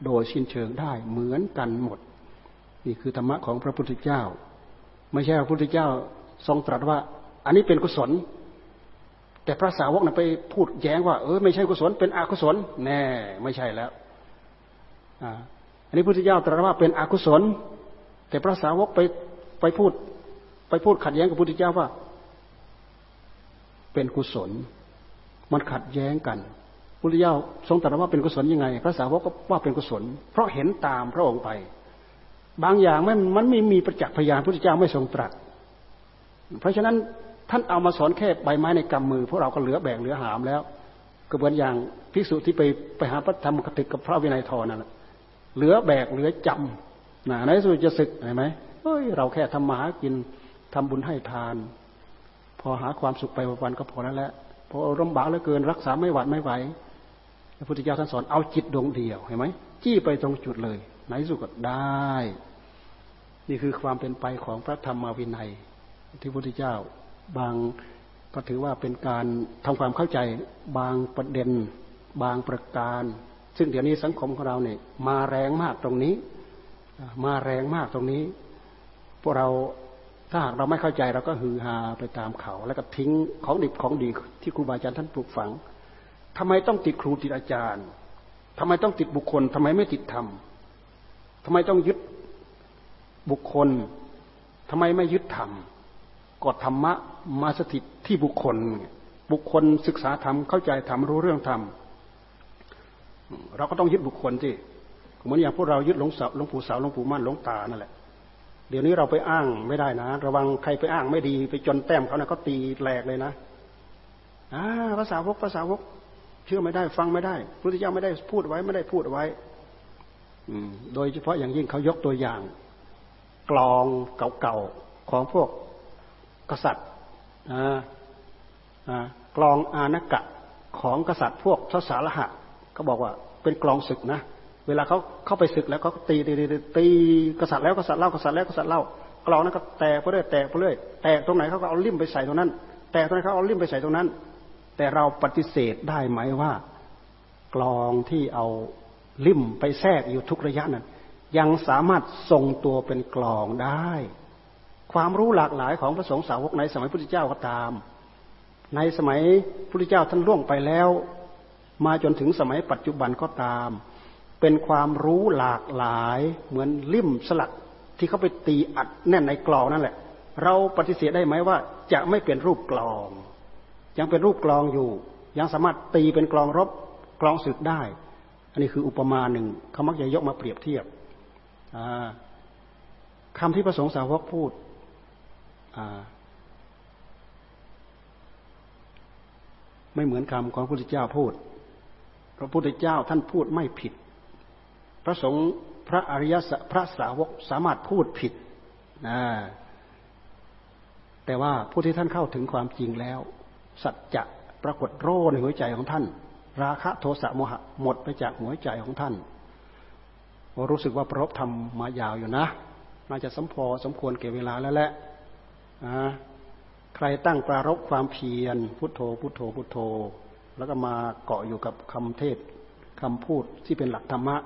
โดยสิ้นเชิงได้เหมือนกันหมดนี่คือธรรมะของพระพุทธเจ้าไม่ใช่พระพุทธเจ้าทรงตรัสว่าอันนี้เป็นกุศลแต่พระสาวกนั้นไปพูดแย้งว่าไม่ใช่กุศลเป็นอกุศลแน่ไม่ใช่แล้วอันนี้พระพุทธเจ้าตรัสว่าเป็นอกุศลแต่พระสาวกไปพูดขัดแย้งกับพระพุทธเจ้าว่าเป็นกุศลมันขัดแย้งกันพระพุทธเจ้าทรงตรัสว่าเป็นกุศลยังไงพระสาวกก็ว่าเป็นกุศลเพราะเห็นตามพระองค์ไปบางอย่างมันไม่มีประจักษ์พยานพระพุทธเจ้าไม่ทรงตรัสเพราะฉะนั้นท่านเอามาสอนแค่ใบไม้ในกำมือพวกเราก็เหลือแบกเหลือหามแล้วก็เหมือนอย่างภิกษุที่ไปหาพระธรรมกติกกับพระวินัยทรนั่นแหละเหลือแบกเหลือจำในที่สุดจะศึกเห็นไหมเราแค่ทำมาหากินทำบุญให้ทานพอหาความสุขไปวันๆก็พอแล้วแหละพอลำบากเหลือเกินรักษาไม่หวัดไม่ไหวพระพุทธเจ้าท่านสอนเอาจิตดวงเดียวเห็นไหมจี้ไปตรงจุดเลยในที่สุดก็ได้นี่คือความเป็นไปของพระธรรมวินัยที่พระพุทธเจ้าบางก็ถือว่าเป็นการทำความเข้าใจบางประเด็นบางประการซึ่งเดี๋ยวนี้สังคมของเราเนี่ยมาแรงมากตรงนี้พวกเราถ้าหากเราไม่เข้าใจเราก็ฮือฮาไปตามเขาแล้วก็ทิ้งของดิบของดีที่ครูบาอาจารย์ท่านปลูกฝังทำไมต้องติดครูติดอาจารย์ทำไมต้องติดบุคคลทำไมไม่ติดธรรมทำไมต้องยึดบุคคลทำไมไม่ยึดธรรมก็ธรรมะมาสถิตที่บุคคลศึกษาธรรมเข้าใจธรรมรู้เรื่องธรรมเราก็ต้องยึดบุคคลสิเหมือนอย่างพวกเรายึดหลวงสาวหลวงปู่มั่นหลวงตานั่นแหละเดี๋ยวนี้เราไปอ้างไม่ได้นะระวังใครไปอ้างไม่ดีไปจนแต้มเขานะก็ตีแหลกเลยนะภาษาวกเชื่อไม่ได้ฟังไม่ได้พระพุทธเจ้าไม่ได้พูดไว้โดยเฉพาะอย่างยิ่งเขายกตัวอย่างกลองเก่าๆของพวกกษัตริย์กลองอาณกะของกษัตริย์พวกทศรหะก็บอกว่าเป็นกลองศึกนะเวลาเขาเข้าไปศึกแล้วเขาตีกษัตริย์แล้วกษัตริย์เล่ากษัตริย์แล้วกษัตริย์เล่ากลองนั้นก็แตกไปเรื่อยแตกตรงไหนเขาก็เอาลิ่มไปใส่ตรงนั้นแตกตรงไหนเขาเอาลิ่มไปใส่ตรงนั้นแต่เราปฏิเสธได้ไหมว่ากลองที่เอาลิ่มไปแทรกอยู่ทุกระยะนั้นยังสามารถทรงตัวเป็นกลองได้ความรู้หลากหลายของพระสงฆ์สาวกในสมัยพระพุทธเจ้าก็ตามในสมัยพระพุทธเจ้าท่านล่วงไปแล้วมาจนถึงสมัยปัจจุบันก็ตามเป็นความรู้หลากหลายเหมือนลิ่มสลักที่เขาไปตีอัดแน่นในกลองนั่นแหละเราปฏิเสธได้ไหมว่าจะไม่เป็นรูปกลองยังเป็นรูปกลองอยู่ยังสามารถตีเป็นกลองรบกลองศึกได้อันนี้คืออุปมาหนึ่งเขามักจะยกมาเปรียบเทียบคำที่พระสงฆ์สาวกพูดไม่เหมือนคำของพระพุทธเจ้าพูดพระพุทธเจ้าท่านพูดไม่ผิดพระสงฆ์พระอริยพระสาวกสามารถพูดผิดแต่ว่าผู้ที่ท่านเข้าถึงความจริงแล้วสัจจะปรากฏโร่ในหัวใจของท่านราคะโทสะโมหะหมดไปจากหัวใจของท่านรู้สึกว่าประพฤติธรรมมายาวอยู่นะน่าจะสมควรเก็บเวลาแล้วแหละใครตั้งปรารภความเพียรพุทโธพุทโธพุทโธแล้วก็มาเกาะอยู่กับคำเทศคำพูดที่เป็นหลักธรรมะ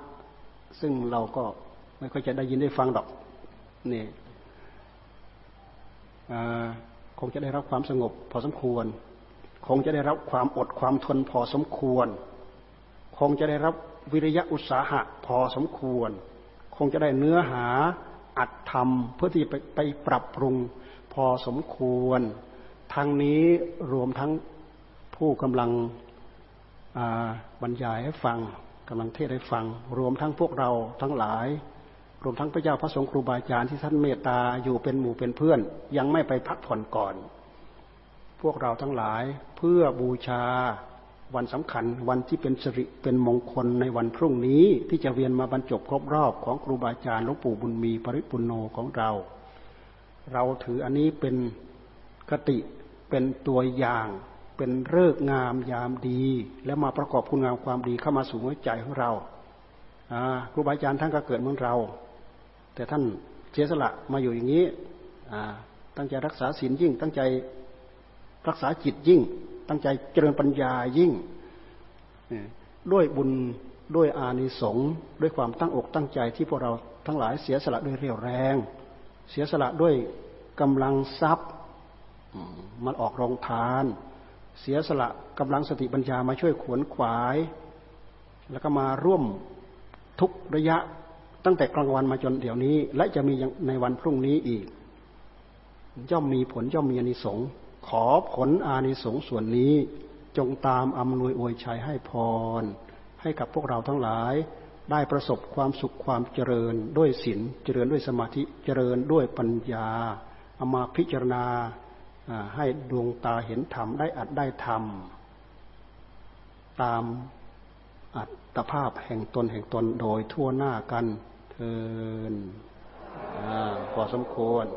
ซึ่งเราก็ไม่ค่อยจะได้ยินได้ฟังดอกนี่คงจะได้รับความสงบพอสมควรคงจะได้รับความอดความทนพอสมควรคงจะได้รับวิริยะอุตสาหะพอสมควร คงจะได้เนื้อหาอัดธรรมเพื่อที่ไปปรับปรุงพอสมควรทั้งนี้รวมทั้งผู้กำลังบรรยายให้ฟังกำลังเทศให้ฟังรวมทั้งพวกเราทั้งหลายรวมทั้งพระเจ้าพระสงฆ์ครูบาอาจารย์ที่ท่านเมตตาอยู่เป็นหมู่เป็นเพื่อนยังไม่ไปพักผ่อนก่อนพวกเราทั้งหลายเพื่อบูชาวันสำคัญวันที่เป็นสิริเป็นมงคลในวันพรุ่งนี้ที่จะเวียนมาบรรจบครบรอบของครูบาอาจารย์หลวงปู่บุญมีปริปุนโนของเราเราถืออันนี้เป็นคติเป็นตัวอย่างเป็นฤกษ์งามยามดีและมาประกอบคุณงามความดีเข้ามาสู่หัวใจของเราครูบาอาจารย์ท่านก็เกิดเหมือนเราแต่ท่านเสียสละมาอยู่อย่างนี้ตั้งใจรักษาศีลยิ่งตั้งใจรักษาจิตยิ่งตั้งใจเจริญปัญญายิ่งด้วยบุญด้วยอานิสงส์ด้วยความตั้งอกตั้งใจที่พวกเราทั้งหลายเสียสละด้วยเรี่ยวแรงเสียสละด้วยกำลังทรัพย์มันออกโรงทานเสียสละกำลังสติปัญญามาช่วยขวนขวายแล้วก็มาร่วมทุกระยะตั้งแต่กลางวันมาจนเดี๋ยวนี้และจะมีในวันพรุ่งนี้อีกย่อมมีผลย่อมมีอานิสงส์ขอผลอานิสงส์ส่วนนี้จงตามอำนวยอวยชัยให้พรให้กับพวกเราทั้งหลายได้ประสบความสุขความเจริญด้วยศีลเจริญด้วยสมาธิเจริญด้วยปัญญาเอามาพิจารณาให้ดวงตาเห็นธรรมได้อัดได้ธรรมตามอัตภาพแห่งตนแห่งตนโดยทั่วหน้ากันเทินพอสมควร